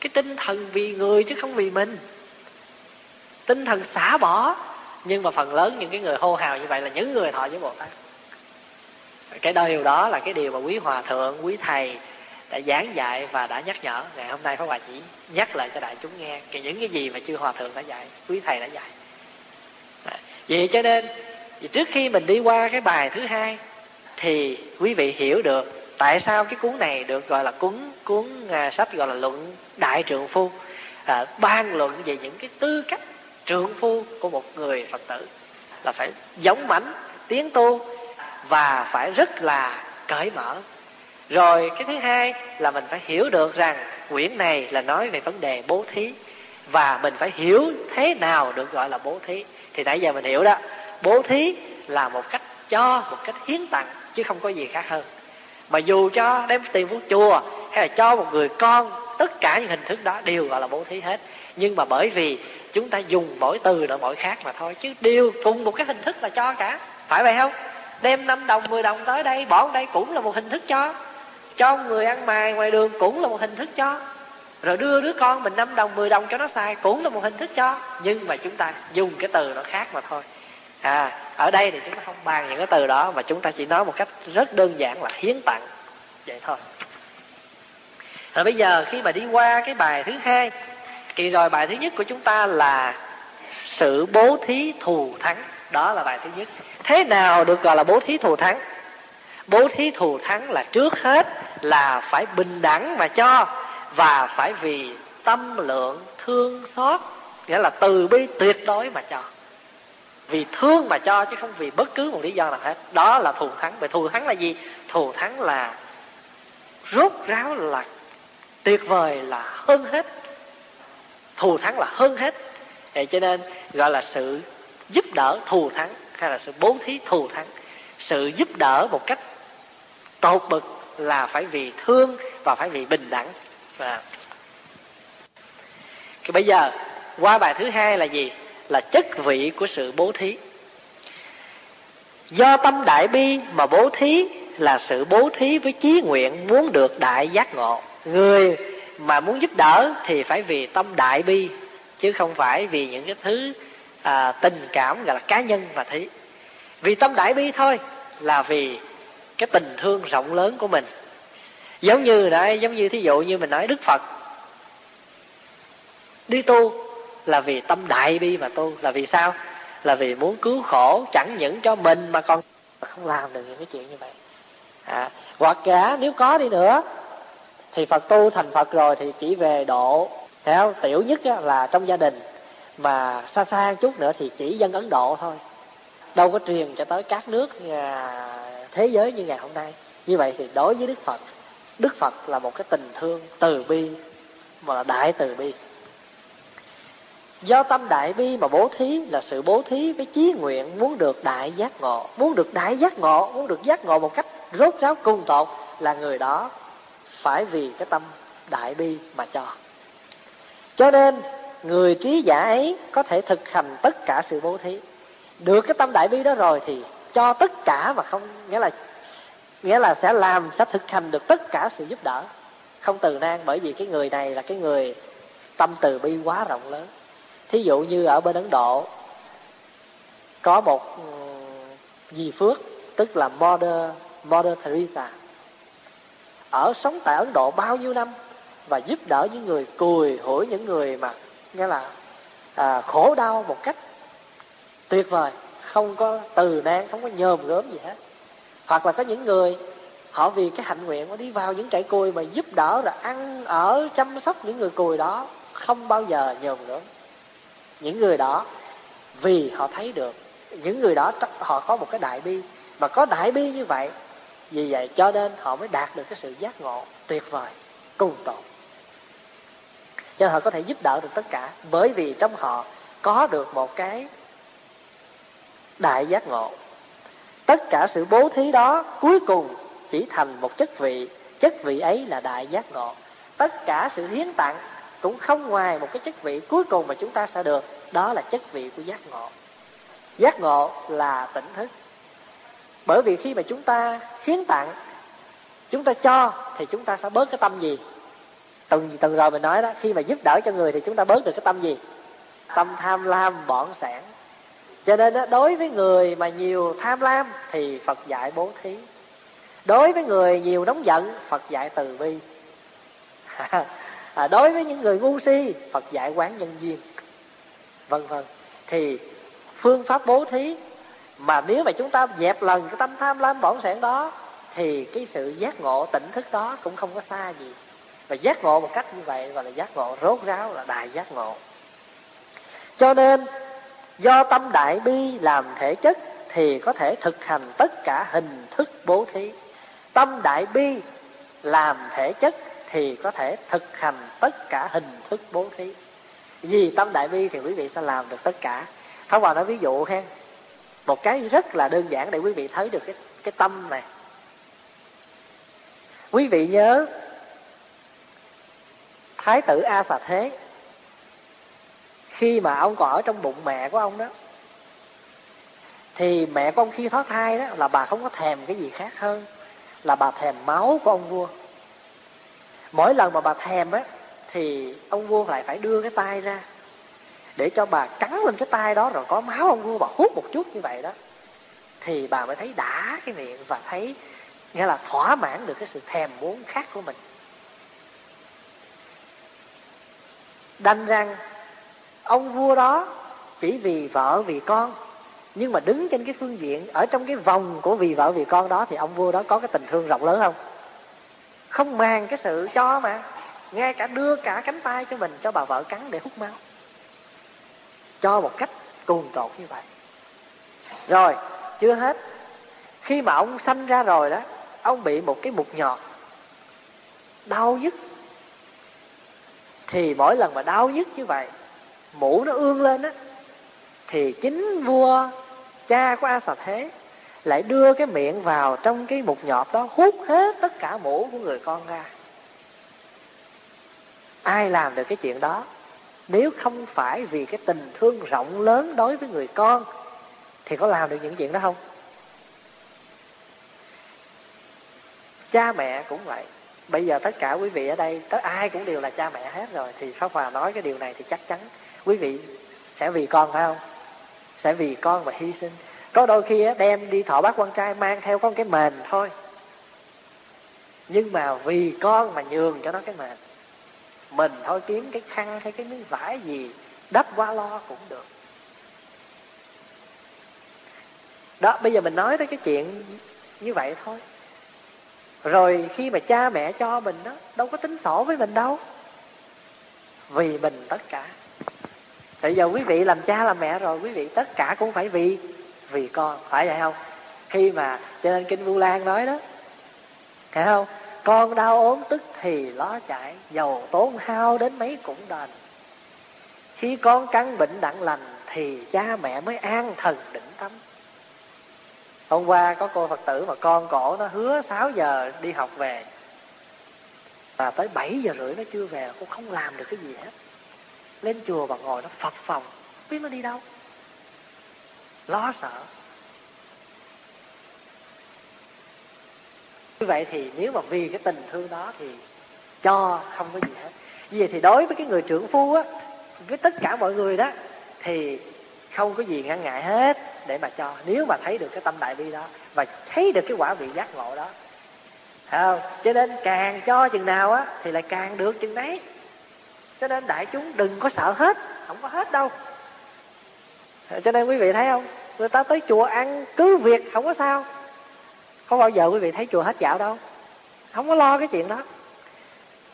Cái tinh thần vì người chứ không vì mình, tinh thần xả bỏ. Nhưng mà phần lớn những cái người hô hào như vậy là những người thọ giới Bồ Tát. Cái điều đó là cái điều mà quý Hòa Thượng, quý Thầy đã giảng dạy và đã nhắc nhở. Ngày hôm nay Pháp Hòa chỉ nhắc lại cho đại chúng nghe cái những cái gì mà chư Hòa Thượng đã dạy, quý Thầy đã dạy. Vậy cho nên trước khi mình đi qua cái bài thứ hai thì quý vị hiểu được tại sao cái cuốn này được gọi là cuốn cuốn sách gọi là Luận Đại Trượng Phu, à, ban luận về những cái tư cách trượng phu của một người Phật tử, là phải dũng mãnh tiến tu và phải rất là cởi mở. Rồi cái thứ hai là mình phải hiểu được rằng quyển này là nói về vấn đề bố thí, và mình phải hiểu thế nào được gọi là bố thí. Thì nãy giờ mình hiểu đó, bố thí là một cách cho, một cách hiến tặng, chứ không có gì khác hơn. Mà dù cho đem tiền vô chùa hay là cho một người con, tất cả những hình thức đó đều gọi là bố thí hết. Nhưng mà bởi vì chúng ta dùng mỗi từ nó mỗi khác mà thôi, chứ đều cùng một cái hình thức là cho cả, phải vậy không? Đem năm đồng, mười đồng tới đây, bỏ ở đây cũng là một hình thức cho. Cho người ăn mày ngoài đường cũng là một hình thức cho. Rồi đưa đứa con mình năm đồng mười đồng cho nó xài cũng là một hình thức cho, nhưng mà chúng ta dùng cái từ nó khác mà thôi. À, ở đây thì chúng ta không bàn những cái từ đó, mà chúng ta chỉ nói một cách rất đơn giản là hiến tặng vậy thôi. Rồi bây giờ khi mà đi qua cái bài thứ hai, kỳ rồi bài thứ nhất của chúng ta là sự bố thí thù thắng. Đó là bài thứ nhất. Thế nào được gọi là bố thí thù thắng? Bố thí thù thắng là trước hết là phải bình đẳng mà cho, và phải vì tâm lượng thương xót, nghĩa là từ bi tuyệt đối mà cho. Vì thương mà cho chứ không vì bất cứ một lý do nào hết. Đó là thù thắng. Vậy thù thắng là gì? Thù thắng là rốt ráo, là tuyệt vời, là hơn hết. Thù thắng là hơn hết. Vậy cho nên gọi là sự giúp đỡ thù thắng, hay là sự bố thí thù thắng. Sự giúp đỡ một cách tột bực là phải vì thương và phải vì bình đẳng. À. Thì bây giờ qua bài thứ hai là gì? Là chất vị của sự bố thí. Do tâm đại bi mà bố thí là sự bố thí với chí nguyện muốn được đại giác ngộ. Người mà muốn giúp đỡ thì phải vì tâm đại bi, chứ không phải vì những cái thứ à, tình cảm gọi là cá nhân và thí. Vì tâm đại bi thôi là vì cái tình thương rộng lớn của mình. Giống như đấy, giống như thí dụ như mình nói Đức Phật đi tu là vì tâm đại bi mà tu. Là vì sao? Là vì muốn cứu khổ, chẳng những cho mình mà còn không làm được những cái chuyện như vậy. À, hoặc cả nếu có đi nữa thì Phật tu thành Phật rồi thì chỉ về độ, theo tiểu nhất là trong gia đình, mà xa xa chút nữa thì chỉ dân Ấn Độ thôi. Đâu có truyền cho tới các nước thế giới như ngày hôm nay. Như vậy thì đối với Đức Phật, Đức Phật là một cái tình thương từ bi, mà là đại từ bi. Do tâm đại bi mà bố thí là sự bố thí với chí nguyện muốn được đại giác ngộ. Muốn được đại giác ngộ, muốn được giác ngộ một cách rốt ráo cùng tột là người đó phải vì cái tâm đại bi mà cho. Cho nên người trí giả ấy có thể thực hành tất cả sự bố thí. Được cái tâm đại bi đó rồi thì cho tất cả, mà không nghĩa là nghĩa là sẽ làm, sẽ thực hành được tất cả sự giúp đỡ, không từ nan. Bởi vì cái người này là cái người tâm từ bi quá rộng lớn. Thí dụ như ở bên Ấn Độ có một dì phước, tức là Mother, Mother Teresa, ở sống tại Ấn Độ bao nhiêu năm và giúp đỡ những người cùi hủi, những người mà nghĩa là à, khổ đau một cách tuyệt vời, không có từ nan, không có nhòm gớm gì hết. Hoặc là có những người họ vì cái hạnh nguyện đi vào những trại cùi mà giúp đỡ, rồi ăn ở chăm sóc những người cùi đó, không bao giờ nhòm gớm. Những người đó vì họ thấy được, những người đó họ có một cái đại bi, mà có đại bi như vậy, vì vậy cho nên họ mới đạt được cái sự giác ngộ tuyệt vời cùng tột, cho họ có thể giúp đỡ được tất cả. Bởi vì trong họ có được một cái đại giác ngộ. Tất cả sự bố thí đó cuối cùng chỉ thành một chất vị. Chất vị ấy là đại giác ngộ. Tất cả sự hiến tặng cũng không ngoài một cái chất vị cuối cùng mà chúng ta sẽ được. Đó là chất vị của giác ngộ. Giác ngộ là tỉnh thức. Bởi vì khi mà chúng ta hiến tặng, chúng ta cho, thì chúng ta sẽ bớt cái tâm gì? Từng, từng rồi mình nói đó, khi mà giúp đỡ cho người thì chúng ta bớt được cái tâm gì? Tâm tham lam bỏn sẻn. Cho nên đó, đối với người mà nhiều tham lam thì Phật dạy bố thí. Đối với người nhiều nóng giận, Phật dạy từ bi. À, đối với những người ngu si, Phật dạy quán nhân duyên, vân vân. Thì phương pháp bố thí mà nếu mà chúng ta dẹp lần cái tâm tham lam bỏn sẻn đó thì cái sự giác ngộ tỉnh thức đó cũng không có xa gì. Và giác ngộ một cách như vậy gọi là giác ngộ rốt ráo, là đại giác ngộ. Cho nên do tâm đại bi làm thể chất thì có thể thực hành tất cả hình thức bố thí. Tâm đại bi làm thể chất thì có thể thực hành tất cả hình thức bố thí. Vì tâm đại bi thì quý vị sẽ làm được tất cả. Pháp Hòa nói ví dụ ha, một cái rất là đơn giản để quý vị thấy được cái, cái tâm này. Quý vị nhớ Thái tử A-xà-thế, khi mà ông còn ở trong bụng mẹ của ông đó, thì mẹ của ông khi thoát thai đó là bà không có thèm cái gì khác hơn là bà thèm máu của ông vua. Mỗi lần mà bà thèm á thì ông vua lại phải đưa cái tay ra để cho bà cắn lên cái tay đó, rồi có máu ông vua bà hút một chút như vậy đó, thì bà mới thấy đã cái miệng và thấy, nghĩa là thỏa mãn được cái sự thèm muốn khác của mình. Đành rằng ông vua đó chỉ vì vợ vì con, nhưng mà đứng trên cái phương diện, ở trong cái vòng của vì vợ vì con đó, thì ông vua đó có cái tình thương rộng lớn không? Không màng cái sự cho mà ngay cả đưa cả cánh tay cho mình cho bà vợ cắn để hút máu, cho một cách cuồng tột như vậy. Rồi chưa hết, khi mà ông sanh ra rồi đó, ông bị một cái mục nhọt đau nhức, thì mỗi lần mà đau nhức như vậy, mũ nó ương lên á, thì chính vua cha của A-xà-thế lại đưa cái miệng vào trong cái mục nhọt đó, hút hết tất cả mũ của người con ra. Ai làm được cái chuyện đó nếu không phải vì cái tình thương rộng lớn đối với người con, thì có làm được những chuyện đó không? Cha mẹ cũng vậy. Bây giờ tất cả quý vị ở đây, tất ai cũng đều là cha mẹ hết rồi, thì Pháp Hòa nói cái điều này thì chắc chắn quý vị sẽ vì con, phải không? Sẽ vì con và hy sinh. Có đôi khi đem đi thọ bác quan trai mang theo con cái mền thôi, nhưng mà vì con mà nhường cho nó cái mền. Mình thôi kiếm cái khăn hay cái miếng vải gì đắp qua lo cũng được. Đó, bây giờ mình nói tới cái chuyện như vậy thôi. Rồi khi mà cha mẹ cho mình đó, đâu có tính sổ với mình đâu, vì mình tất cả. Bây giờ quý vị làm cha làm mẹ rồi, quý vị tất cả cũng phải vì vì con, phải vậy không? Khi mà cho nên Kinh Vu Lan nói đó, phải không? Con đau ốm tức thì ló chạy, dầu tốn hao đến mấy cũng đền. Khi con căn bệnh đặng lành, thì cha mẹ mới an thần định tâm. Hôm qua có cô Phật tử mà con cổ nó hứa sáu giờ đi học về, và tới bảy giờ rưỡi nó chưa về, cũng không làm được cái gì hết. Lên chùa và ngồi nó phập phồng, biết nó đi đâu, lo sợ. Như vậy thì nếu mà vì cái tình thương đó thì cho không có gì hết. Như vậy thì đối với cái người trưởng phu á, với tất cả mọi người đó, thì không có gì ngăn ngại hết để mà cho, nếu mà thấy được cái tâm đại bi đó và thấy được cái quả vị giác ngộ đó, phải không? Cho nên càng cho chừng nào á thì lại càng được chừng đấy. Cho nên đại chúng đừng có sợ hết, không có hết đâu. Cho nên quý vị thấy không, người ta tới chùa ăn cứ việc không có sao. Có bao giờ quý vị thấy chùa hết gạo đâu, không có lo cái chuyện đó.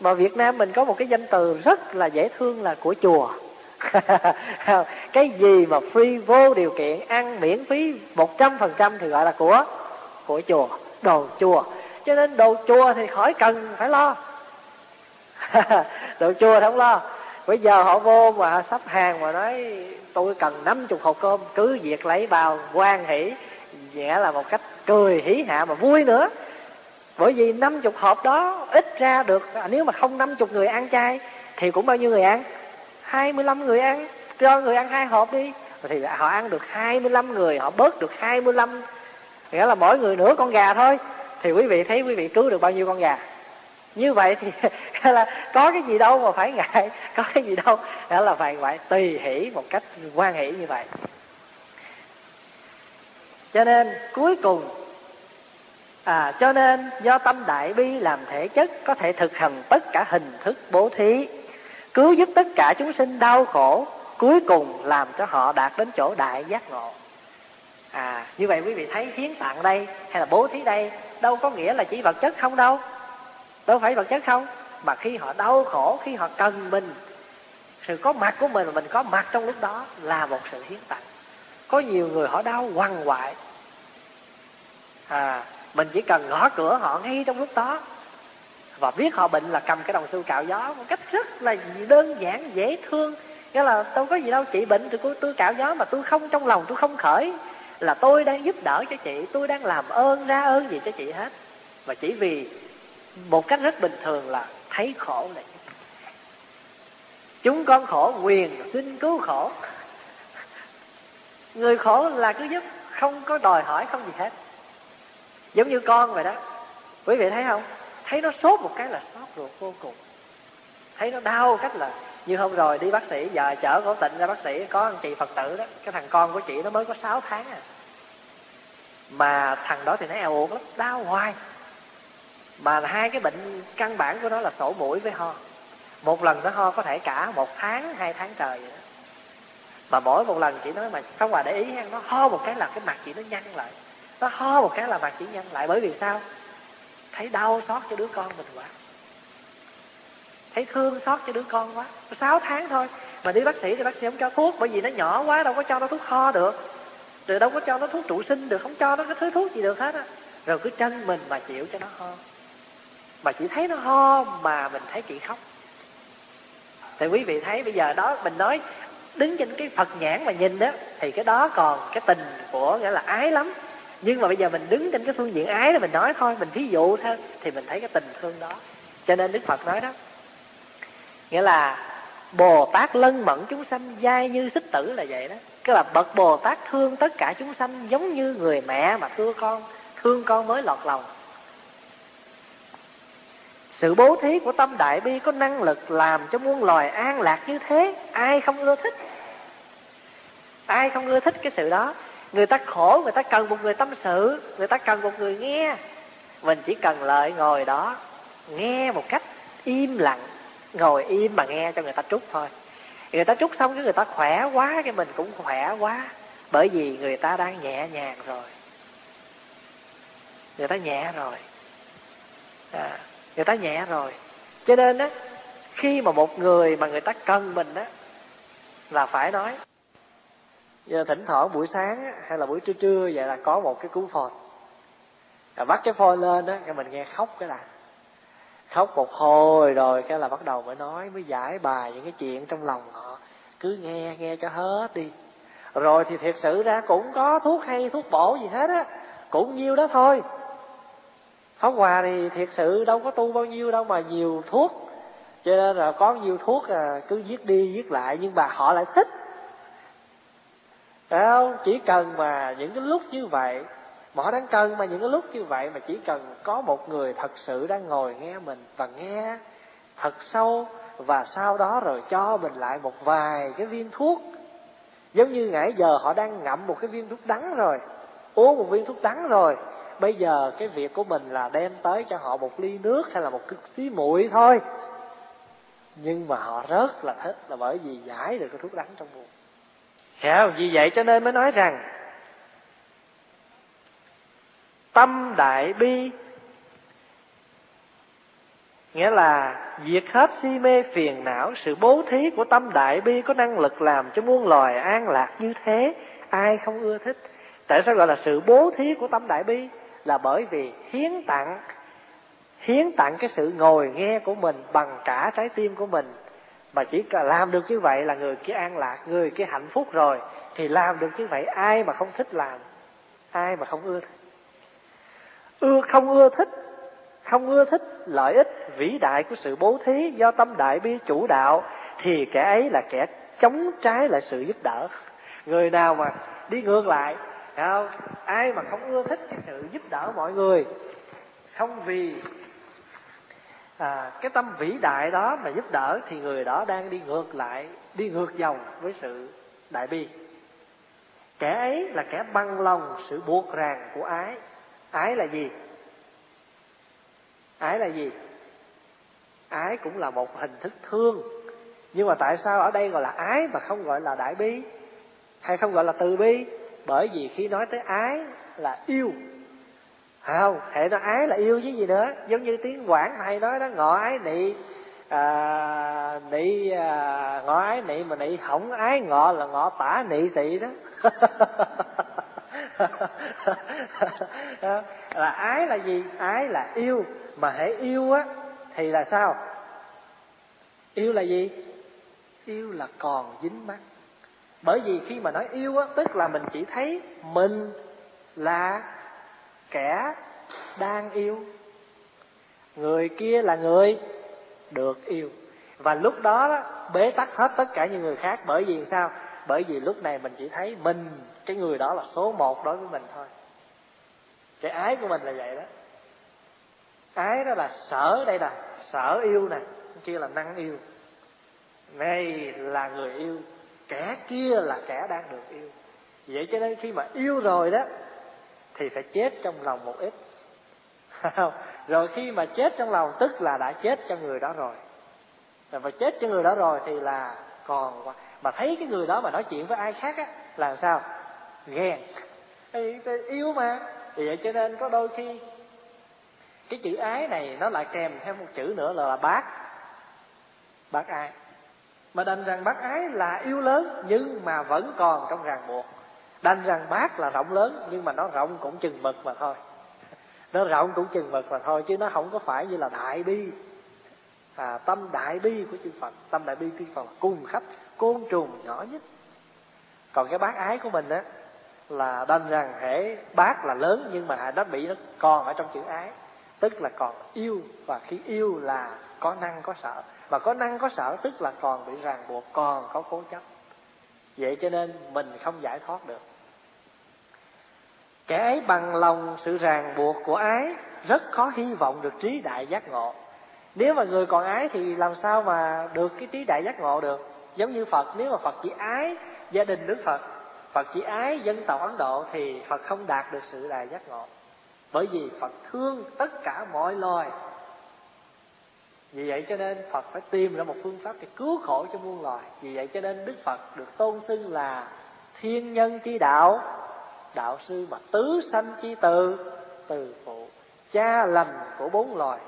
Mà Việt Nam mình có một cái danh từ rất là dễ thương là của chùa. Cái gì mà free vô điều kiện, ăn miễn phí một trăm phần trăm thì gọi là của của chùa, đồ chùa. Cho nên đồ chùa thì khỏi cần phải lo. Đồ chùa thì không lo. Bây giờ họ vô mà họ sắp hàng mà nói tôi cần năm mươi hộp cơm, cứ việc lấy vào hoan hỉ, nghĩa là một cách cười hỉ hạ mà vui nữa. Bởi vì năm mươi hộp đó ít ra được, nếu mà không năm mươi người ăn chay thì cũng bao nhiêu người ăn? hai mươi lăm người ăn, cho người ăn hai hộp đi, thì họ ăn được hai mươi lăm người, họ bớt được hai mươi lăm, nghĩa là mỗi người nửa con gà thôi, thì quý vị thấy quý vị cứu được bao nhiêu con gà. Như vậy thì là có cái gì đâu mà phải ngại, có cái gì đâu, đó là phải phải tùy hỷ một cách hoan hỷ như vậy. Cho nên cuối cùng, à, cho nên do tâm đại bi làm thể chất, có thể thực hành tất cả hình thức bố thí, cứu giúp tất cả chúng sinh đau khổ, cuối cùng làm cho họ đạt đến chỗ đại giác ngộ. À, như vậy quý vị thấy hiến tặng đây hay là bố thí đây đâu có nghĩa là chỉ vật chất không đâu, đâu phải vật chất không, mà khi họ đau khổ, khi họ cần mình, sự có mặt của mình, mình có mặt trong lúc đó là một sự hiến tặng. Có nhiều người họ đau quằn quại, à, mình chỉ cần gõ cửa họ ngay trong lúc đó, và biết họ bệnh là cầm cái đồng xu cạo gió một cách rất là đơn giản, dễ thương. Nghĩa là tôi có gì đâu, chị bệnh thì tôi cạo gió, mà tôi không, trong lòng tôi không khởi là tôi đang giúp đỡ cho chị, tôi đang làm ơn ra ơn gì cho chị hết, mà chỉ vì một cách rất bình thường là thấy khổ này. Chúng con khổ nguyền xin cứu khổ. Người khổ là cứ giúp, không có đòi hỏi, không gì hết. Giống như con vậy đó, quý vị thấy không? Thấy nó sốt một cái là sốt ruột vô cùng. thấy nó đau cách là như hôm rồi đi bác sĩ, giờ chở cổ Tịnh ra bác sĩ, có chị Phật tử đó, cái thằng con của chị nó mới có sáu tháng à, mà thằng đó thì nó eo uột lắm, đau hoài, mà hai cái bệnh căn bản của nó là sổ mũi với ho. Một lần nó ho có thể cả một tháng hai tháng trời vậy đó. Mà mỗi một lần chị nói mà Pháp Hòa để ý, nó ho một cái là cái mặt chị nó nhăn lại, nó ho một cái là mặt chị nhăn lại. Bởi vì sao? Thấy đau xót cho đứa con mình quá, thấy thương xót cho đứa con quá. Sáu tháng thôi mà đi bác sĩ thì bác sĩ không cho thuốc, bởi vì nó nhỏ quá đâu có cho nó thuốc ho được, rồi đâu có cho nó thuốc trụ sinh được, không cho nó cái thứ thuốc gì được hết á. Rồi cứ chân mình mà chịu cho nó ho, mà chị thấy nó ho mà mình thấy chị khóc. Thì quý vị thấy bây giờ đó, mình nói đứng trên cái Phật nhãn mà nhìn đó, thì cái đó còn cái tình của nghĩa là ái lắm. Nhưng mà bây giờ mình đứng trên cái phương diện ái đó, mình nói thôi, mình thí dụ thôi, thì mình thấy cái tình thương đó. Cho nên Đức Phật nói đó, nghĩa là Bồ Tát lân mẫn chúng sanh giai như xích tử là vậy đó. Cái là bậc Bồ Tát thương tất cả chúng sanh giống như người mẹ mà thương con, thương con mới lọt lòng. Sự bố thí của tâm đại bi có năng lực làm cho muôn loài an lạc như thế. Ai không ưa thích? Ai không ưa thích cái sự đó? Người ta khổ, người ta cần một người tâm sự, người ta cần một người nghe. Mình chỉ cần lợi ngồi đó, nghe một cách im lặng, ngồi im mà nghe cho người ta trút thôi. Người ta trút xong cái người ta khỏe quá, cái mình cũng khỏe quá. Bởi vì người ta đang nhẹ nhàng rồi, người ta nhẹ rồi à, người ta nhẹ rồi. Cho nên á, khi mà một người mà người ta cần mình á, là phải nói. Giờ thỉnh thoảng buổi sáng á, hay là buổi trưa trưa vậy là có một cái cú phone, bắt cái phone lên á, mình nghe khóc cái là khóc một hồi rồi cái là bắt đầu mới nói, mới giải bài những cái chuyện trong lòng họ. Cứ nghe nghe cho hết đi, rồi thì thiệt sự ra cũng có thuốc hay thuốc bổ gì hết á, cũng nhiêu đó thôi. Pháp Hòa thì thiệt sự đâu có tu bao nhiêu đâu mà nhiều thuốc, cho nên là có nhiều thuốc à, cứ viết đi viết lại, nhưng mà họ lại thích. Đấy không? Chỉ cần mà những cái lúc như vậy, mà họ đang cần mà những cái lúc như vậy, mà chỉ cần có một người thật sự đang ngồi nghe mình và nghe thật sâu, và sau đó rồi cho mình lại một vài cái viên thuốc. Giống như nãy giờ họ đang ngậm một cái viên thuốc đắng rồi, uống một viên thuốc đắng rồi, bây giờ cái việc của mình là đem tới cho họ một ly nước hay là một cái xí muội thôi. Nhưng mà họ rất là thích, là bởi vì giải được cái thuốc đắng trong bụng. Hiểu, vì vậy cho nên mới nói rằng tâm đại bi, nghĩa là diệt hết si mê phiền não. Sự bố thí của tâm đại bi có năng lực làm cho muôn loài an lạc như thế. Ai không ưa thích? Tại sao gọi là sự bố thí của tâm đại bi? Là bởi vì hiến tặng, hiến tặng cái sự ngồi nghe của mình bằng cả trái tim của mình. Mà chỉ làm được như vậy là người kia an lạc, người kia hạnh phúc rồi. Thì làm được như vậy ai mà không thích làm, ai mà không ưa thích. Ưa không ưa thích, không ưa thích lợi ích vĩ đại của sự bố thí do tâm đại bi chủ đạo, thì kẻ ấy là kẻ chống trái lại sự giúp đỡ. Người nào mà đi ngược lại, không? Ai mà không ưa thích cái sự giúp đỡ mọi người, không vì à, cái tâm vĩ đại đó mà giúp đỡ, thì người đó đang đi ngược lại, đi ngược dòng với sự đại bi. Kẻ ấy là kẻ băng lòng sự buộc ràng của ái. Ái là gì? Ái là gì? Ái cũng là một hình thức thương. Nhưng mà tại sao ở đây gọi là ái mà không gọi là đại bi, hay không gọi là từ bi? Bởi vì khi nói tới ái là yêu, không thể nói ái là yêu chứ gì nữa. Giống như tiếng Quảng hay nói đó, ngọ ái nị à, nị à, ngọ ái nị, mà nị hỏng ái ngọ là ngọ tả nị tị đó. Là ái là gì? Ái là yêu. Mà hãy yêu á thì là sao? Yêu là gì? Yêu là còn dính mắc. Bởi vì khi mà nói yêu á, tức là mình chỉ thấy mình là kẻ đang yêu, người kia là người được yêu. Và lúc đó, đó bế tắc hết tất cả những người khác. Bởi vì sao? Bởi vì lúc này mình chỉ thấy mình, cái người đó là số một đối với mình thôi. Cái ái của mình là vậy đó. Ái đó là sở, đây nè, sở yêu nè, kia là năng yêu, này là người yêu, kẻ kia là kẻ đang được yêu. Vậy cho nên khi mà yêu rồi đó thì phải chết trong lòng một ít. Rồi khi mà chết trong lòng tức là đã chết cho người đó rồi. Và chết cho người đó rồi thì là còn mà thấy cái người đó mà nói chuyện với ai khác á là làm sao? Ghen. Thì yêu mà. Thì vậy cho nên có đôi khi cái chữ ái này nó lại kèm theo một chữ nữa là bác. Bác ai? Mà đành rằng bác ái là yêu lớn nhưng mà vẫn còn trong ràng buộc. Đành rằng bác là rộng lớn nhưng mà nó rộng cũng chừng mực mà thôi. Nó rộng cũng chừng mực mà thôi chứ nó không có phải như là đại bi. À, tâm đại bi của chư Phật, tâm đại bi của chư Phật là cung khắp côn trùng nhỏ nhất. Còn cái bác ái của mình á là đành rằng hễ bác là lớn nhưng mà nó bị nó còn ở trong chữ ái, tức là còn yêu, và khi yêu là có năng có sợ, mà có năng có sợ tức là còn bị ràng buộc, còn có cố chấp. Vậy cho nên mình không giải thoát được. Kẻ ấy bằng lòng sự ràng buộc của ái rất khó hy vọng được trí đại giác ngộ. Nếu mà người còn ái thì làm sao mà được cái trí đại giác ngộ được? Giống như Phật, nếu mà Phật chỉ ái gia đình Đức Phật, Phật chỉ ái dân tộc Ấn Độ thì Phật không đạt được sự đại giác ngộ. Bởi vì Phật thương tất cả mọi loài. Vì vậy cho nên Phật phải tìm ra một phương pháp để cứu khổ cho muôn loài. Vì vậy cho nên Đức Phật được tôn xưng là thiên nhân chi đạo, đạo sư mà tứ sanh chi từ, từ phụ, cha lành của bốn loài,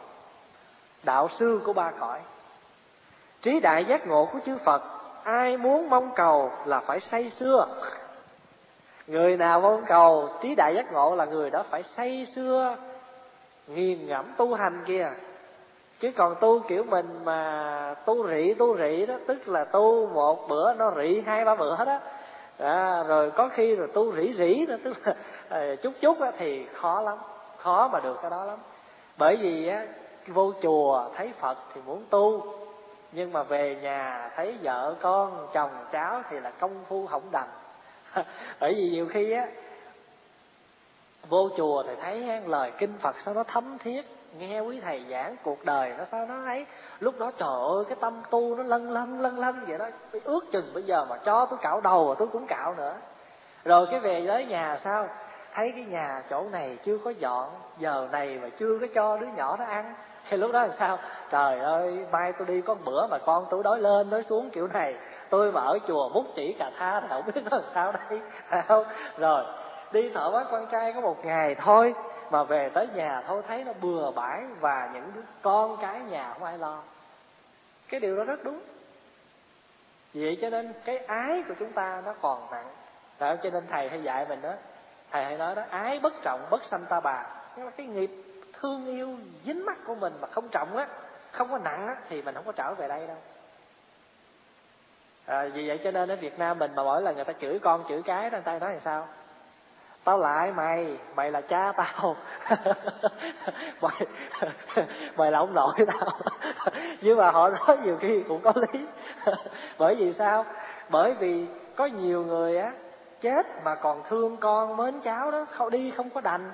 đạo sư của ba cõi. Trí đại giác ngộ của chư Phật ai muốn mong cầu là phải say sưa. Người nào mong cầu trí đại giác ngộ là người đó phải say sưa nghiền ngẫm tu hành kia. Chứ còn tu kiểu mình mà tu rị tu rị đó, tức là tu một bữa nó rị hai ba bữa đó, à, rồi có khi rồi tu rỉ rỉ đó, tức là à, chút chút đó, thì khó lắm, khó mà được cái đó lắm. Bởi vì á, vô chùa thấy Phật thì muốn tu, nhưng mà về nhà thấy vợ con chồng cháu thì là công phu hỏng đành. Bởi vì nhiều khi á vô chùa thì thấy lời kinh Phật sao nó thấm thiết, nghe quý thầy giảng cuộc đời nó sao nó ấy, lúc đó trời ơi cái tâm tu nó lân lân lân lân vậy đó, ước chừng bây giờ mà cho tôi cạo đầu và tôi cũng cạo nữa. Rồi cái về tới nhà sao thấy cái nhà chỗ này chưa có dọn, giờ này mà chưa có cho đứa nhỏ nó ăn, thì lúc đó làm sao? Trời ơi, mai tôi đi có bữa mà con tôi đói lên đói xuống kiểu này, tôi mà ở chùa múc chỉ cà tha thì không biết nó làm sao đây. Không? Rồi đi thợ bát quan trai có một ngày thôi mà về tới nhà thôi thấy nó bừa bãi, và những đứa con cái nhà không ai lo. Cái điều đó rất đúng. Vậy cho nên cái ái của chúng ta nó còn nặng. Đó, cho nên thầy hay dạy mình đó, thầy hay nói đó, ái bất trọng bất sanh ta bà. Nó là cái nghiệp thương yêu dính mắc của mình mà không trọng á, không có nặng á thì mình không có trở về đây đâu. À, vì vậy cho nên ở Việt Nam mình mà mỗi lần người ta chửi con chửi cái đó, người ta nói làm sao? Tao lại mày, mày là cha tao. mày, mày là ông nội tao. Nhưng mà họ nói nhiều khi cũng có lý. Bởi vì sao? Bởi vì có nhiều người á chết mà còn thương con mến cháu đó, không đi không có đành.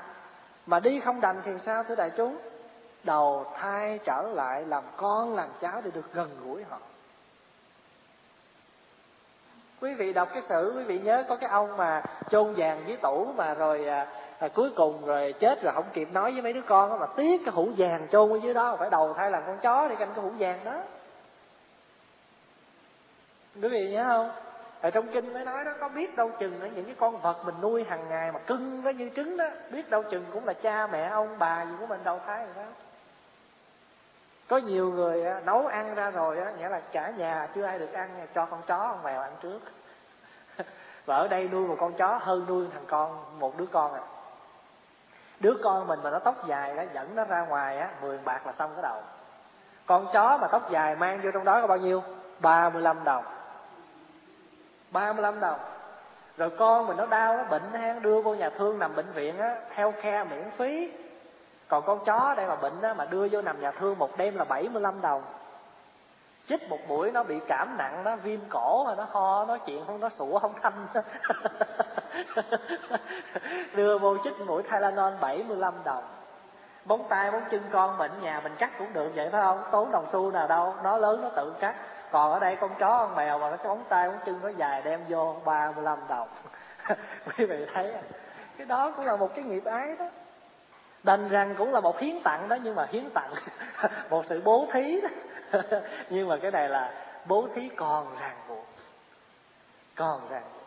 Mà đi không đành thì sao thưa đại chúng? Đầu thai trở lại làm con làm cháu để được gần gũi họ. Quý vị đọc cái sử, quý vị nhớ có cái ông mà chôn vàng dưới tủ mà rồi à, à, cuối cùng rồi chết rồi không kịp nói với mấy đứa con đó, mà tiếc cái hũ vàng chôn ở dưới đó, phải đầu thai làm con chó để canh cái hũ vàng đó. Quý vị nhớ không? Ở trong kinh mới nói đó, có biết đâu chừng ở những cái con vật mình nuôi hàng ngày mà cưng nó như trứng đó, biết đâu chừng cũng là cha mẹ ông bà gì của mình đầu thai rồi đó. Có nhiều người nấu ăn ra rồi á, nghĩa là cả nhà chưa ai được ăn, cho con chó con mèo ăn trước. Và ở đây nuôi một con chó hơn nuôi thằng con, một đứa con à. Đứa con mình mà nó tóc dài đó, dẫn nó ra ngoài á, mười bạc là xong cái đầu. Con chó mà tóc dài mang vô trong đó có bao nhiêu? ba mươi lăm đồng. ba mươi lăm đồng. Rồi con mình nó đau, nó bệnh hang, đưa vô nhà thương nằm bệnh viện á, theo care miễn phí. Còn con chó đây mà bệnh đó, mà đưa vô nằm nhà thương một đêm là bảy mươi lăm đồng. Chích một buổi nó bị cảm nặng, nó viêm cổ, nó ho, nói chuyện không, nó sủa không thanh. Đưa vô chích mũi Tylenol bảy mươi lăm đồng. Móng tay móng chân con mình nhà mình cắt cũng được vậy phải không, tốn đồng xu nào đâu, nó lớn nó tự cắt. Còn ở đây con chó con mèo mà nó có móng tay móng chân nó dài đem vô ba mươi lăm đồng. Quý vị thấy cái đó cũng là một cái nghiệp ái đó, đành rằng cũng là một hiến tặng đó, nhưng mà hiến tặng một sự bố thí đó. Nhưng mà cái này là bố thí còn ràng buộc, còn ràng buộc.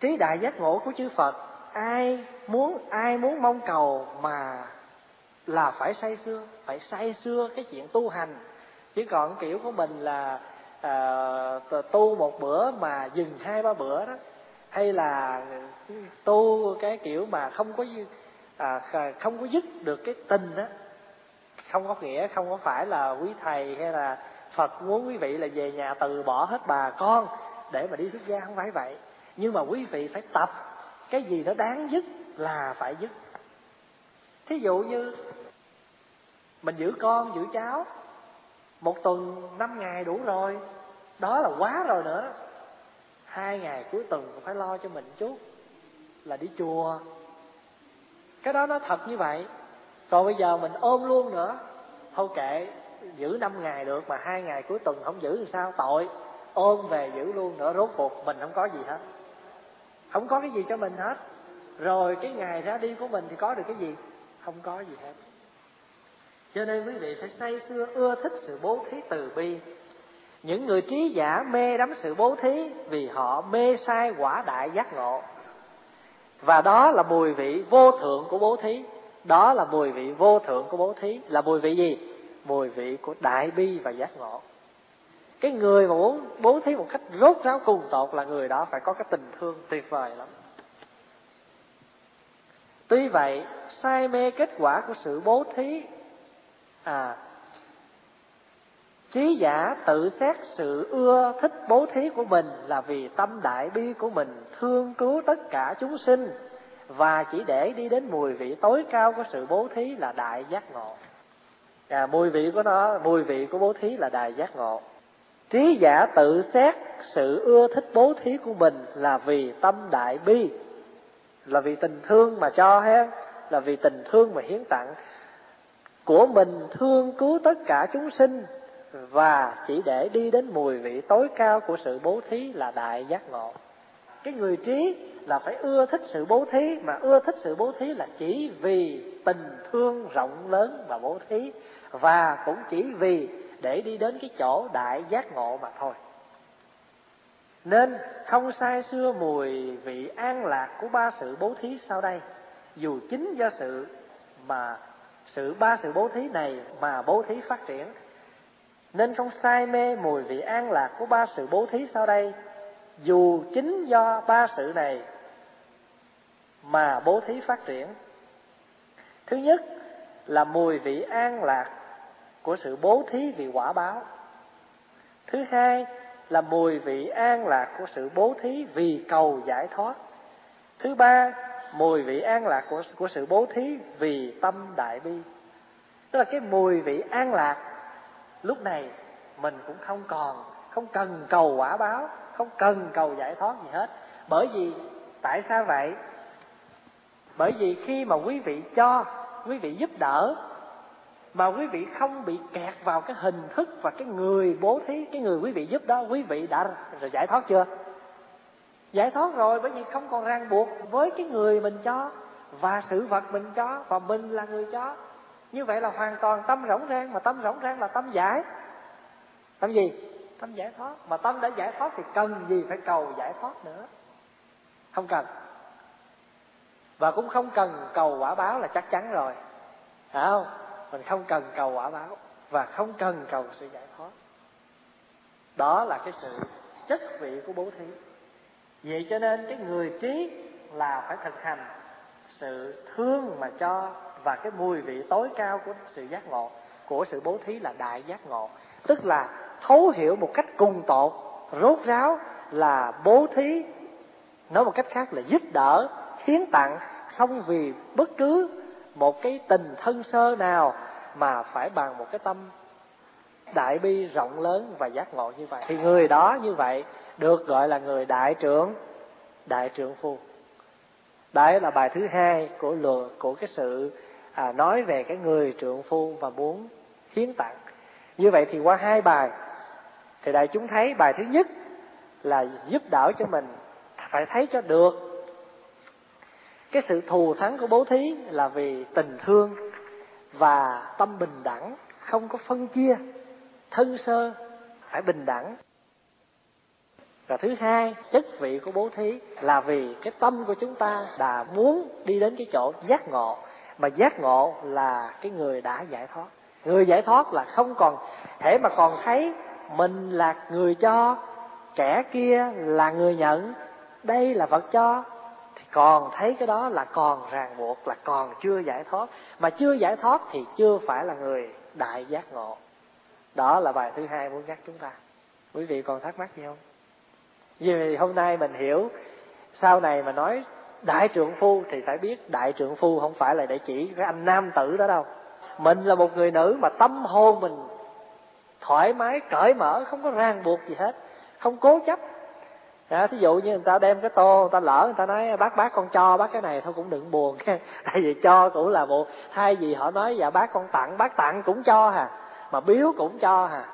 Trí đại giác ngộ của chư Phật, ai muốn ai muốn mong cầu mà là phải say sưa, phải say sưa cái chuyện tu hành. Chứ còn kiểu của mình là uh, tu một bữa mà dừng hai ba bữa đó, hay là tu cái kiểu mà không có à, không có dứt được cái tình đó, không có nghĩa không có phải là quý thầy hay là Phật muốn quý vị là về nhà từ bỏ hết bà con để mà đi xuất gia, không phải vậy. Nhưng mà quý vị phải tập cái gì nó đáng dứt là phải dứt. Thí dụ như mình giữ con giữ cháu một tuần năm ngày đủ rồi, đó là quá rồi nữa. Hai ngày cuối tuần phải lo cho mình chút là đi chùa, cái đó nó thật như vậy. Còn bây giờ mình ôm luôn nữa, thôi kệ, giữ năm ngày được mà hai ngày cuối tuần không giữ thì sao, tội, ôm về giữ luôn nữa, rốt cuộc mình không có gì hết, không có cái gì cho mình hết. Rồi cái ngày ra đi của mình thì có được cái gì, không có gì hết. Cho nên quý vị phải say sưa ưa thích sự bố thí từ bi. Những người trí giả mê đắm sự bố thí vì họ mê sai quả đại giác ngộ, và đó là mùi vị vô thượng của bố thí. Đó là mùi vị vô thượng của bố thí là mùi vị gì? Mùi vị của đại bi và giác ngộ. Cái người mà muốn bố thí một cách rốt ráo cùng tột là người đó phải có cái tình thương tuyệt vời lắm. Tuy vậy, say mê kết quả của sự bố thí, à, trí giả tự xét sự ưa thích bố thí của mình là vì tâm đại bi của mình thương cứu tất cả chúng sinh, và chỉ để đi đến mùi vị tối cao của sự bố thí là đại giác ngộ. À, mùi vị của nó, mùi vị của bố thí là đại giác ngộ. Trí giả tự xét sự ưa thích bố thí của mình là vì tâm đại bi, là vì tình thương mà cho hết, là vì tình thương mà hiến tặng của mình thương cứu tất cả chúng sinh, và chỉ để đi đến mùi vị tối cao của sự bố thí là đại giác ngộ. Cái người trí là phải ưa thích sự bố thí, mà ưa thích sự bố thí là chỉ vì tình thương rộng lớn mà bố thí, và cũng chỉ vì để đi đến cái chỗ đại giác ngộ mà thôi. Nên không say sưa mùi vị an lạc của ba sự bố thí sau đây, dù chính do sự mà sự ba sự bố thí này mà bố thí phát triển. Nên không say mê mùi vị an lạc của ba sự bố thí sau đây, dù chính do ba sự này mà bố thí phát triển. Thứ nhất là mùi vị an lạc của sự bố thí vì quả báo. Thứ hai là mùi vị an lạc của sự bố thí vì cầu giải thoát. Thứ ba, mùi vị an lạc của, của sự bố thí vì tâm đại bi. Tức là cái mùi vị an lạc lúc này mình cũng không còn, không cần cầu quả báo, không cần cầu giải thoát gì hết. Bởi vì tại sao vậy? Bởi vì khi mà quý vị cho, quý vị giúp đỡ, mà quý vị không bị kẹt vào cái hình thức và cái người bố thí, cái người quý vị giúp đó, quý vị đã rồi giải thoát chưa? Giải thoát rồi, bởi vì không còn ràng buộc với cái người mình cho và sự vật mình cho, và mình là người cho. Như vậy là hoàn toàn tâm rỗng rang, mà tâm rỗng rang là tâm giải. Tâm gì? Tâm giải thoát. Mà tâm đã giải thoát thì cần gì phải cầu giải thoát nữa? Không cần. Và cũng không cần cầu quả báo là chắc chắn rồi. Phải không? Mình không cần cầu quả báo và không cần cầu sự giải thoát. Đó là cái sự chất vị của bố thí. Vậy cho nên cái người trí là phải thực hành sự thương mà cho, và cái mùi vị tối cao của sự giác ngộ, của sự bố thí là đại giác ngộ. Tức là thấu hiểu một cách cùng tột, rốt ráo là bố thí, nói một cách khác là giúp đỡ, hiến tặng, không vì bất cứ một cái tình thân sơ nào, mà phải bằng một cái tâm đại bi rộng lớn và giác ngộ như vậy. Thì người đó như vậy được gọi là người đại trưởng, đại trưởng phu. Đấy là bài thứ hai của luật, của cái sự à, nói về cái người trượng phu và muốn hiến tặng. Như vậy thì qua hai bài thì đại chúng thấy bài thứ nhất là giúp đỡ cho mình phải thấy cho được cái sự thù thắng của bố thí là vì tình thương và tâm bình đẳng, không có phân chia, thân sơ phải bình đẳng. Và thứ hai, chất vị của bố thí là vì cái tâm của chúng ta đã muốn đi đến cái chỗ giác ngộ, mà giác ngộ là cái người đã giải thoát. Người giải thoát là không còn thể mà còn thấy mình là người cho, kẻ kia là người nhận, đây là vật cho, thì còn thấy cái đó là còn ràng buộc, là còn chưa giải thoát. Mà chưa giải thoát thì chưa phải là người đại giác ngộ. Đó là bài thứ hai muốn nhắc chúng ta. Quý vị còn thắc mắc gì không? Vì hôm nay mình hiểu, sau này mà nói đại trượng phu thì phải biết đại trượng phu không phải là để chỉ cái anh nam tử đó đâu. Mình là một người nữ mà tâm hồn mình thoải mái, cởi mở, không có ràng buộc gì hết, không cố chấp. À, thí dụ như người ta đem cái tô, người ta lỡ, người ta nói bác bác con cho bác cái này thôi cũng đừng buồn. Tại vì cho cũng là một, thay vì họ nói dạ bác con tặng, bác tặng cũng cho hà, mà biếu cũng cho hà,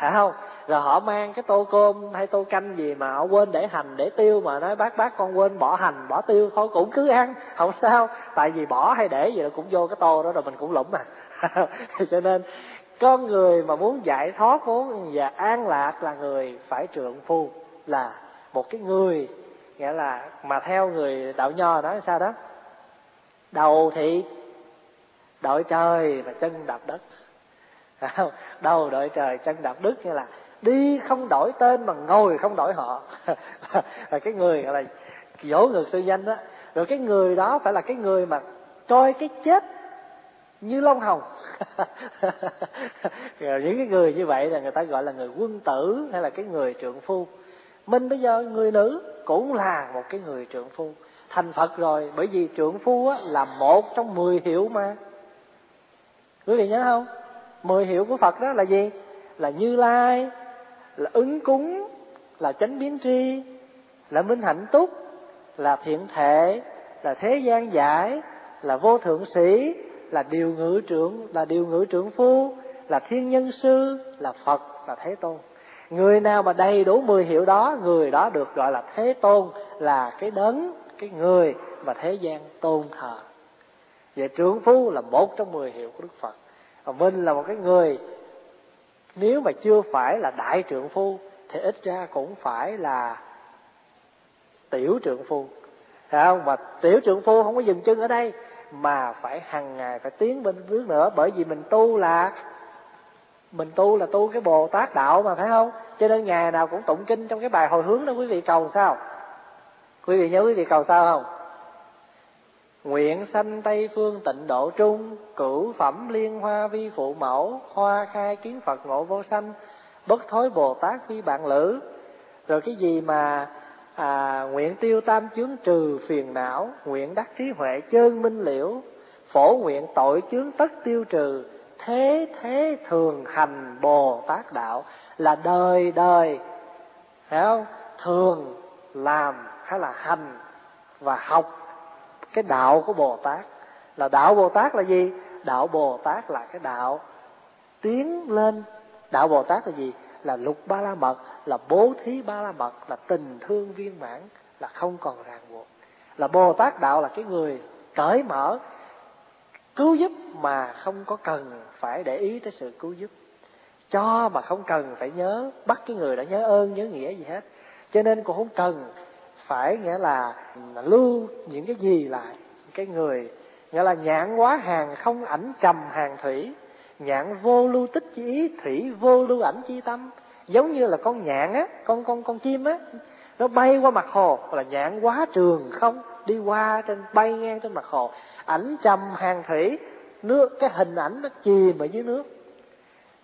phải không? Rồi họ mang cái tô cơm hay tô canh gì mà họ quên để hành để tiêu, mà nói bác bác con quên bỏ hành bỏ tiêu thôi cũng cứ ăn không sao, tại vì bỏ hay để gì là cũng vô cái tô đó rồi mình cũng lủng mà. Cho nên con người mà muốn giải thoát, muốn và an lạc là người phải trượng phu, là một cái người, nghĩa là mà theo người đạo nho nói sao đó, đầu thì đội trời và chân đạp đất. Đầu đội trời chân đạp đất, như là đi không đổi tên mà ngồi không đổi họ. Là cái người gọi là dỗ ngược sư danh đó. Rồi cái người đó phải là cái người mà coi cái chết như lông hồng. Những cái người như vậy là người ta gọi là người quân tử hay là cái người trượng phu. Mình bây giờ người nữ cũng là một cái người trượng phu, thành Phật rồi, bởi vì trượng phu á, là một trong mười hiệu mà. Quý vị nhớ không? Mười hiệu của Phật đó là gì? Là Như Lai, là ứng cúng, là chánh biến tri, là minh hạnh túc, là thiện thể, là thế gian giải, là vô thượng sĩ, là điều ngự trưởng, là điều ngự trưởng phu, là thiên nhân sư, là Phật, là Thế Tôn. Người nào mà đầy đủ mười hiệu đó, người đó được gọi là Thế Tôn, là cái đấng, cái người mà thế gian tôn thờ. Vậy trưởng phu là một trong mười hiệu của Đức Phật. Và mình là một cái người, nếu mà chưa phải là đại trượng phu thì ít ra cũng phải là tiểu trượng phu, phải không? Mà tiểu trượng phu không có dừng chân ở đây, mà phải hàng ngày phải tiến bên bước nữa, bởi vì mình tu là mình tu là tu cái Bồ Tát đạo mà, phải không? Cho nên ngày nào cũng tụng kinh trong cái bài hồi hướng đó. Quý vị cầu sao? Quý vị nhớ quý vị cầu sao không? Nguyện sanh Tây Phương Tịnh Độ Trung, cửu phẩm liên hoa vi phụ mẫu, hoa khai kiến Phật ngộ vô sanh, bất thối Bồ Tát vi bạn lữ. Rồi cái gì mà à, nguyện tiêu tam chướng trừ phiền não, nguyện đắc trí huệ chơn minh liễu, phổ nguyện tội chướng tất tiêu trừ, thế thế thường hành Bồ Tát đạo, là đời đời, phải không? Thường làm hay là hành và học cái đạo của Bồ Tát. Là đạo Bồ Tát là gì? Đạo Bồ Tát là cái đạo tiến lên. Đạo Bồ Tát là gì? Là lục ba la mật, là bố thí ba la mật, là tình thương viên mãn, là không còn ràng buộc. Là Bồ Tát đạo là cái người cởi mở, cứu giúp mà không có cần phải để ý tới sự cứu giúp, cho mà không cần phải nhớ bắt cái người đã nhớ ơn nhớ nghĩa gì hết. Cho nên cũng không cần phải, nghĩa là lưu những cái gì lại. Cái người nghĩa là nhãn quá hàng không ảnh trầm hàng thủy, nhãn vô lưu tích chi ý, thủy vô lưu ảnh chi tâm. Giống như là con nhạn á, con con con chim á, nó bay qua mặt hồ là nhãn quá trường không, đi qua trên bay ngang trên mặt hồ, ảnh trầm hàng thủy, nước cái hình ảnh nó chìm ở dưới nước.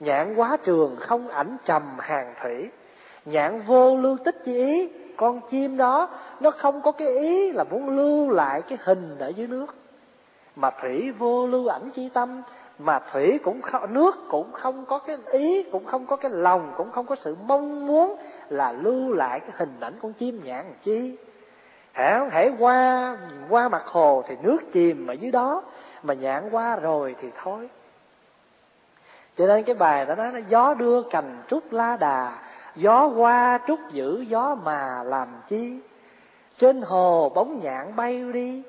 Nhãn quá trường không ảnh trầm hàng thủy, nhãn vô lưu tích chi ý. Con chim đó nó không có cái ý là muốn lưu lại cái hình ở dưới nước, mà thủy vô lưu ảnh chi tâm, mà thủy cũng không, nước cũng không có cái ý, cũng không có cái lòng, cũng không có sự mong muốn là lưu lại cái hình ảnh con chim nhạn chi. Hễ qua qua mặt hồ thì nước chìm ở dưới đó, mà nhãn quá rồi thì thôi. Cho nên cái bài đó đó, gió đưa cành trúc lá đà, gió qua trúc giữ gió mà làm chi, trên hồ bóng nhạn bay đi,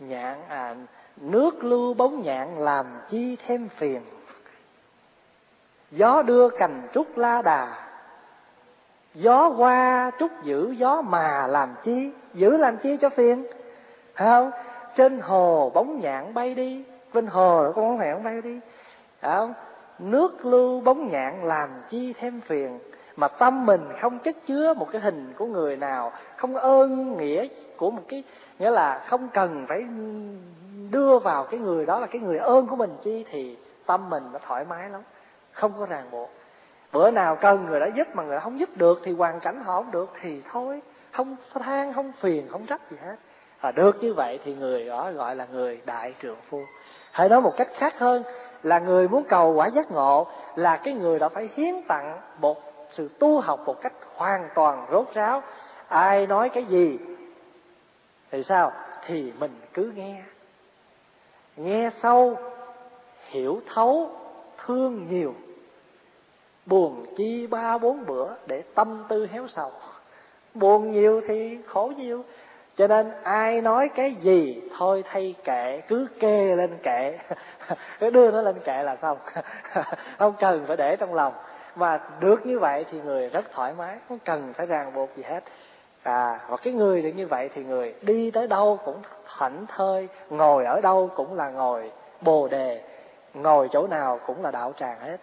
nhạn à, nước lưu bóng nhạn làm chi thêm phiền. Gió đưa cành trúc lá đà, gió qua trúc giữ gió mà làm chi, giữ làm chi cho phiền, phải không? Trên hồ bóng nhạn bay đi, bên hồ con bóng nhạn bay đi, phải không? Nước lưu bóng nhạn làm chi thêm phiền. Mà tâm mình không chất chứa một cái hình của người nào, không ơn nghĩa của một cái, nghĩa là không cần phải đưa vào cái người đó là cái người ơn của mình chi, thì tâm mình nó thoải mái lắm, không có ràng buộc. Bữa nào cần người đó giúp mà người đó không giúp được, thì hoàn cảnh họ không được thì thôi, không than, không phiền, không trách gì hết. Và được như vậy thì người đó gọi là người đại trượng phu. Hãy nói một cách khác hơn là người muốn cầu quả giác ngộ là cái người đó phải hiến tặng một sự tu học một cách hoàn toàn rốt ráo. Ai nói cái gì thì sao? Thì mình cứ nghe. Nghe sâu, hiểu thấu, thương nhiều, buồn chi ba bốn bữa để tâm tư héo sầu. Buồn nhiều thì khổ nhiều. Cho nên ai nói cái gì thôi thay kệ, cứ kê lên kệ, cứ đưa nó lên kệ là xong. Không cần phải để trong lòng. Mà được như vậy thì người rất thoải mái, không cần phải ràng buộc gì hết. À, và cái người được như vậy thì người đi tới đâu cũng thảnh thơi, ngồi ở đâu cũng là ngồi bồ đề, ngồi chỗ nào cũng là đạo tràng hết.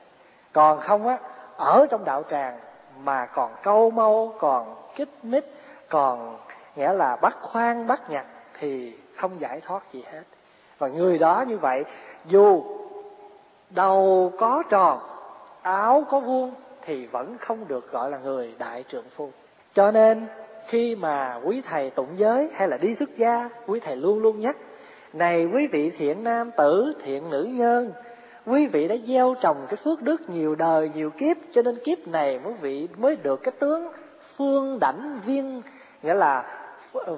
Còn không á, ở trong đạo tràng mà còn câu mâu, còn kích mít, còn nghĩa là bắt khoan bắt nhặt thì không giải thoát gì hết. Và người đó như vậy, dù đầu có tròn, áo có vuông thì vẫn không được gọi là người đại trượng phu. Cho nên khi mà quý thầy tụng giới hay là đi xuất gia, quý thầy luôn luôn nhắc: này quý vị thiện nam tử, thiện nữ nhân, quý vị đã gieo trồng cái phước đức nhiều đời nhiều kiếp, cho nên kiếp này quý vị mới được cái tướng phương đảnh viên, nghĩa là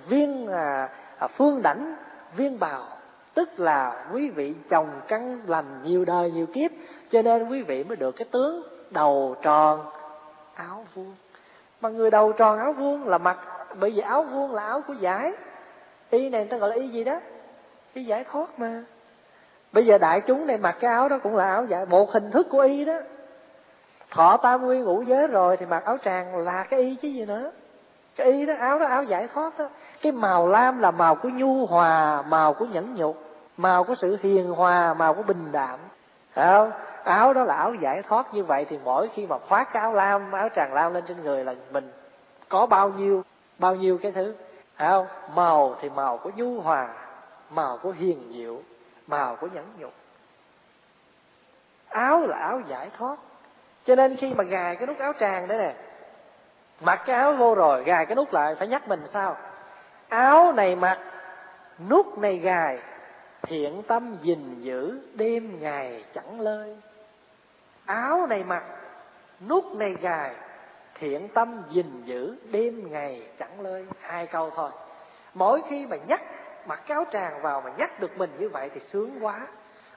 viên à, phương đảnh viên bào, tức là quý vị trồng căn lành nhiều đời nhiều kiếp, cho nên quý vị mới được cái tướng đầu tròn áo vuông. Mà người đầu tròn áo vuông là mặc, bởi vì áo vuông là áo của giải, y này người ta gọi là y gì đó, y giải thoát mà. Bây giờ đại chúng này mặc cái áo đó cũng là áo giải, một hình thức của y đó. Thọ tam nguyên ngũ giới rồi thì mặc áo tràng là cái y chứ gì nữa. Cái y đó, áo đó, áo giải thoát đó. Cái màu lam là màu của nhu hòa, màu của nhẫn nhục, màu của sự hiền hòa, màu của bình đạm, phải không? Áo đó là áo giải thoát. Như vậy thì mỗi khi mà khoác cái áo lam, áo tràng lam lên trên người là mình có bao nhiêu, bao nhiêu cái thứ, phải không? Màu thì màu của nhu hòa, màu của hiền diệu, màu của nhẫn nhục. Áo là áo giải thoát. Cho nên khi mà gài cái nút áo tràng đấy nè, mặc cái áo vô rồi gài cái nút lại, phải nhắc mình sao? Áo này mặc, nút này gài, thiện tâm gìn giữ đêm ngày chẳng lơi. Áo này mặc, nút này gài, thiện tâm gìn giữ đêm ngày chẳng lơi. Hai câu thôi. Mỗi khi mà nhắc, mặc cái áo tràng vào mà nhắc được mình như vậy thì sướng quá.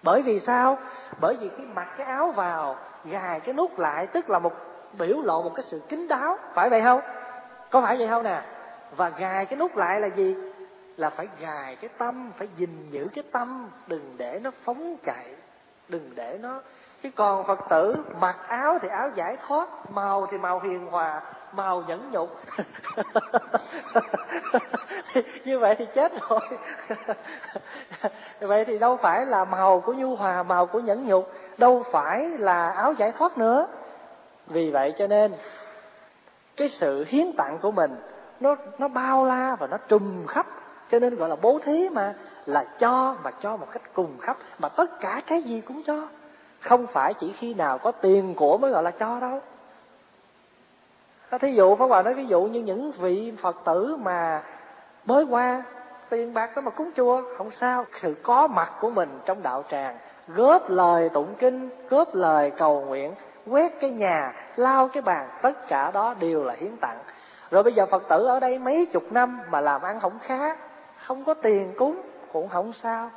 Bởi vì sao? Bởi vì khi mặc cái áo vào, gài cái nút lại, tức là một biểu lộ một cái sự kín đáo, phải vậy không? Có phải vậy không nè? Và gài cái nút lại là gì? Là phải gài cái tâm, phải gìn giữ cái tâm, đừng để nó phóng chạy, đừng để nó. Chứ còn Phật tử mặc áo thì áo giải thoát, màu thì màu hiền hòa, màu nhẫn nhục. Như vậy thì chết rồi. Vậy thì đâu phải là màu của nhu hòa, màu của nhẫn nhục, đâu phải là áo giải thoát nữa. Vì vậy cho nên cái sự hiến tặng của mình nó nó bao la và nó trùm khắp, cho nên gọi là bố thí, mà là cho, mà cho một cách trùm khắp, mà tất cả cái gì cũng cho. Không phải chỉ khi nào có tiền của mới gọi là cho đâu. Thí dụ Pháp Hòa nói ví dụ như những vị Phật tử mà mới qua, tiền bạc đó mà cúng chùa không sao. Sự có mặt của mình trong đạo tràng, góp lời tụng kinh, góp lời cầu nguyện, quét cái nhà, lau cái bàn, tất cả đó đều là hiến tặng. Rồi bây giờ Phật tử ở đây mấy chục năm mà làm ăn không khá, không có tiền cúng cũng không sao,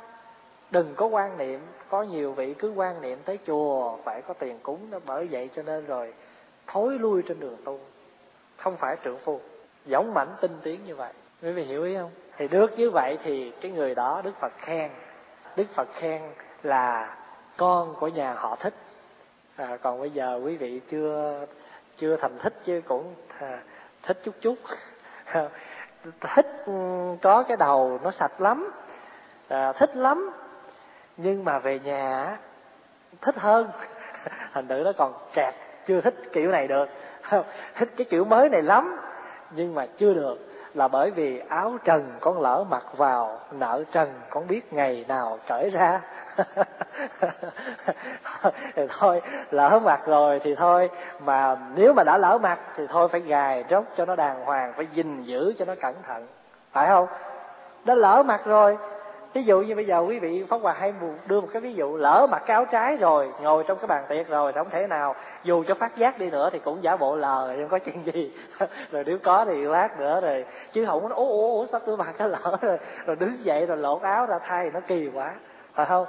Đừng có quan niệm, có nhiều vị cứ quan niệm tới chùa phải có tiền cúng đó, bởi vậy cho nên rồi thối lui trên đường tu, không phải trượng phu, dũng mãnh tinh tiến như vậy. Quý vị hiểu ý không? Thì được như vậy thì cái người đó Đức Phật khen, Đức Phật khen là con của nhà họ Thích. À, còn bây giờ quý vị chưa chưa thành Thích chứ cũng à, thích chút chút. Thích có cái đầu nó sạch lắm, à, thích lắm, nhưng mà về nhà thích hơn. Thành nữ nó còn kẹt, chưa thích kiểu này được, thích cái kiểu mới này lắm nhưng mà chưa được, là bởi vì áo trần con lỡ mặc vào, nợ trần con biết ngày nào cởi ra. Thì thôi lỡ mặc rồi thì thôi, mà nếu mà đã lỡ mặc thì thôi phải gài róc cho nó đàng hoàng, phải gìn giữ cho nó cẩn thận, phải không? Đã lỡ mặc rồi, ví dụ như bây giờ quý vị Pháp Hòa hay đưa một cái ví dụ, lỡ mặc cái áo trái rồi, ngồi trong cái bàn tiệc rồi, không thể nào dù cho phát giác đi nữa thì cũng giả bộ lờ không có chuyện gì. Rồi nếu có thì lát nữa rồi, chứ không nói ố ố ố sao tôi mặc cái lỡ rồi, rồi đứng dậy rồi lột áo ra thay, nó kỳ quá, phải không?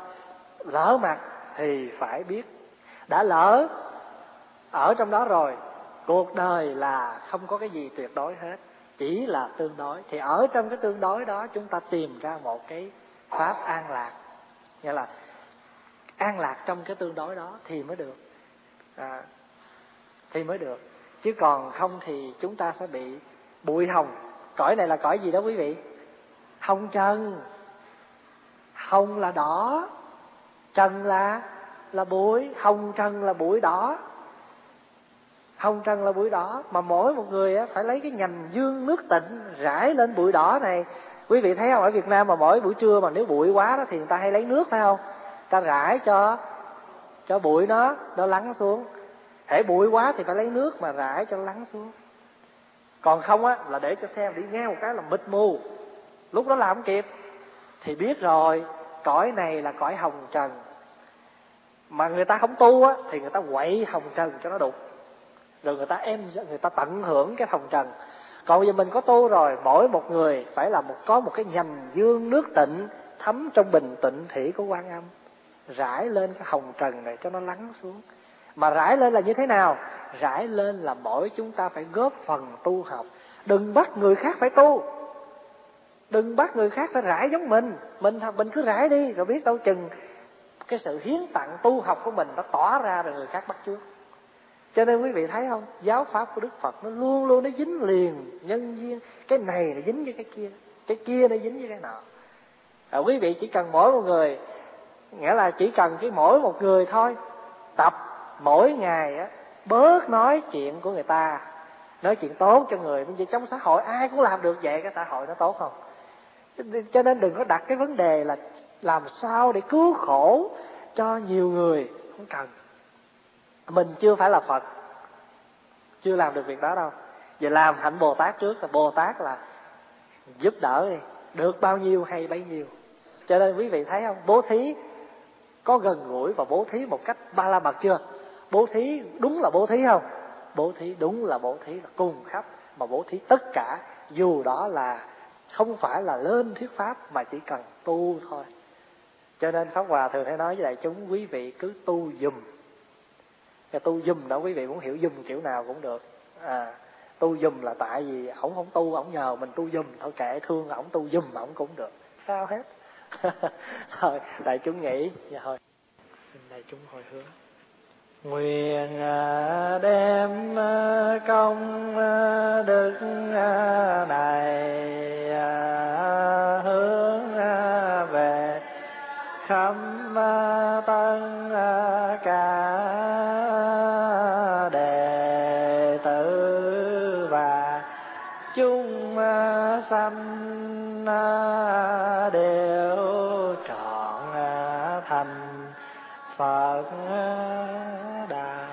Lỡ mặc thì phải biết, đã lỡ ở trong đó rồi, cuộc đời là không có cái gì tuyệt đối hết, chỉ là tương đối. Thì ở trong cái tương đối đó chúng ta tìm ra một cái pháp an lạc, nghĩa là an lạc trong cái tương đối đó thì mới được, à, thì mới được. Chứ còn không thì chúng ta sẽ bị bụi hồng. Cõi này là cõi gì đó quý vị? Hồng trần. Hồng là đỏ, trần là là bụi. Hồng trần là bụi đỏ, hồng trần là bụi đỏ. Mà mỗi một người phải lấy cái nhành dương nước tịnh rải lên bụi đỏ này. Quý vị thấy không, ở Việt Nam mà mỗi buổi trưa mà nếu bụi quá đó thì người ta hay lấy nước, phải không? Ta rải cho cho bụi nó nó lắng xuống. Hễ bụi quá thì phải lấy nước mà rải cho lắng xuống. Còn không á là để cho xe đi ngang một cái là mịt mù, lúc đó là không kịp. Thì biết rồi, cõi này là cõi hồng trần. Mà người ta không tu á thì người ta quậy hồng trần cho nó đục, rồi người ta em người ta tận hưởng cái hồng trần. Còn giờ mình có tu rồi, mỗi một người phải là một có một cái nhành dương nước tịnh thấm trong bình tịnh thủy của Quan Âm, rải lên cái hồng trần này cho nó lắng xuống. Mà rải lên là như thế nào? Rải lên là mỗi chúng ta phải góp phần tu học, đừng bắt người khác phải tu, đừng bắt người khác phải rải giống mình. Mình mình cứ rải đi, rồi biết đâu chừng cái sự hiến tặng tu học của mình nó tỏa ra rồi người khác bắt chước. Cho nên quý vị thấy không, giáo pháp của Đức Phật nó luôn luôn nó dính liền nhân duyên, cái này nó dính với cái kia, cái kia nó dính với cái nọ. À, quý vị chỉ cần mỗi một người, nghĩa là chỉ cần cái mỗi một người thôi, tập mỗi ngày á, bớt nói chuyện của người ta, nói chuyện tốt cho người. Bây giờ trong xã hội ai cũng làm được vậy, cái xã hội nó tốt không? Cho nên đừng có đặt cái vấn đề là làm sao để cứu khổ cho nhiều người, không cần. Mình chưa phải là Phật, chưa làm được việc đó đâu. Vậy làm hạnh Bồ Tát trước, là Bồ Tát là giúp đỡ đi, được bao nhiêu hay bấy nhiêu. Cho nên quý vị thấy không, bố thí có gần gũi và bố thí một cách ba la mật chưa? Bố thí đúng là bố thí không? Bố thí đúng là bố thí, là cùng khắp, mà bố thí tất cả, dù đó là không phải là lên thuyết pháp mà chỉ cần tu thôi. Cho nên Pháp Hòa thường hay nói với đại chúng, quý vị cứ tu dùm. Cái tu dùm đó quý vị muốn hiểu dùm kiểu nào cũng được. À, tu dùm là tại vì ổng không tu, ổng nhờ mình tu dùm, thôi kệ thương ổng, tu dùm ổng cũng được, sao hết. Thôi đại chúng nghĩ dạ thôi, đại chúng hồi hướng nguyện đem công đức này hướng về khắp tân cả sanh đều trọn thành Phật đạo.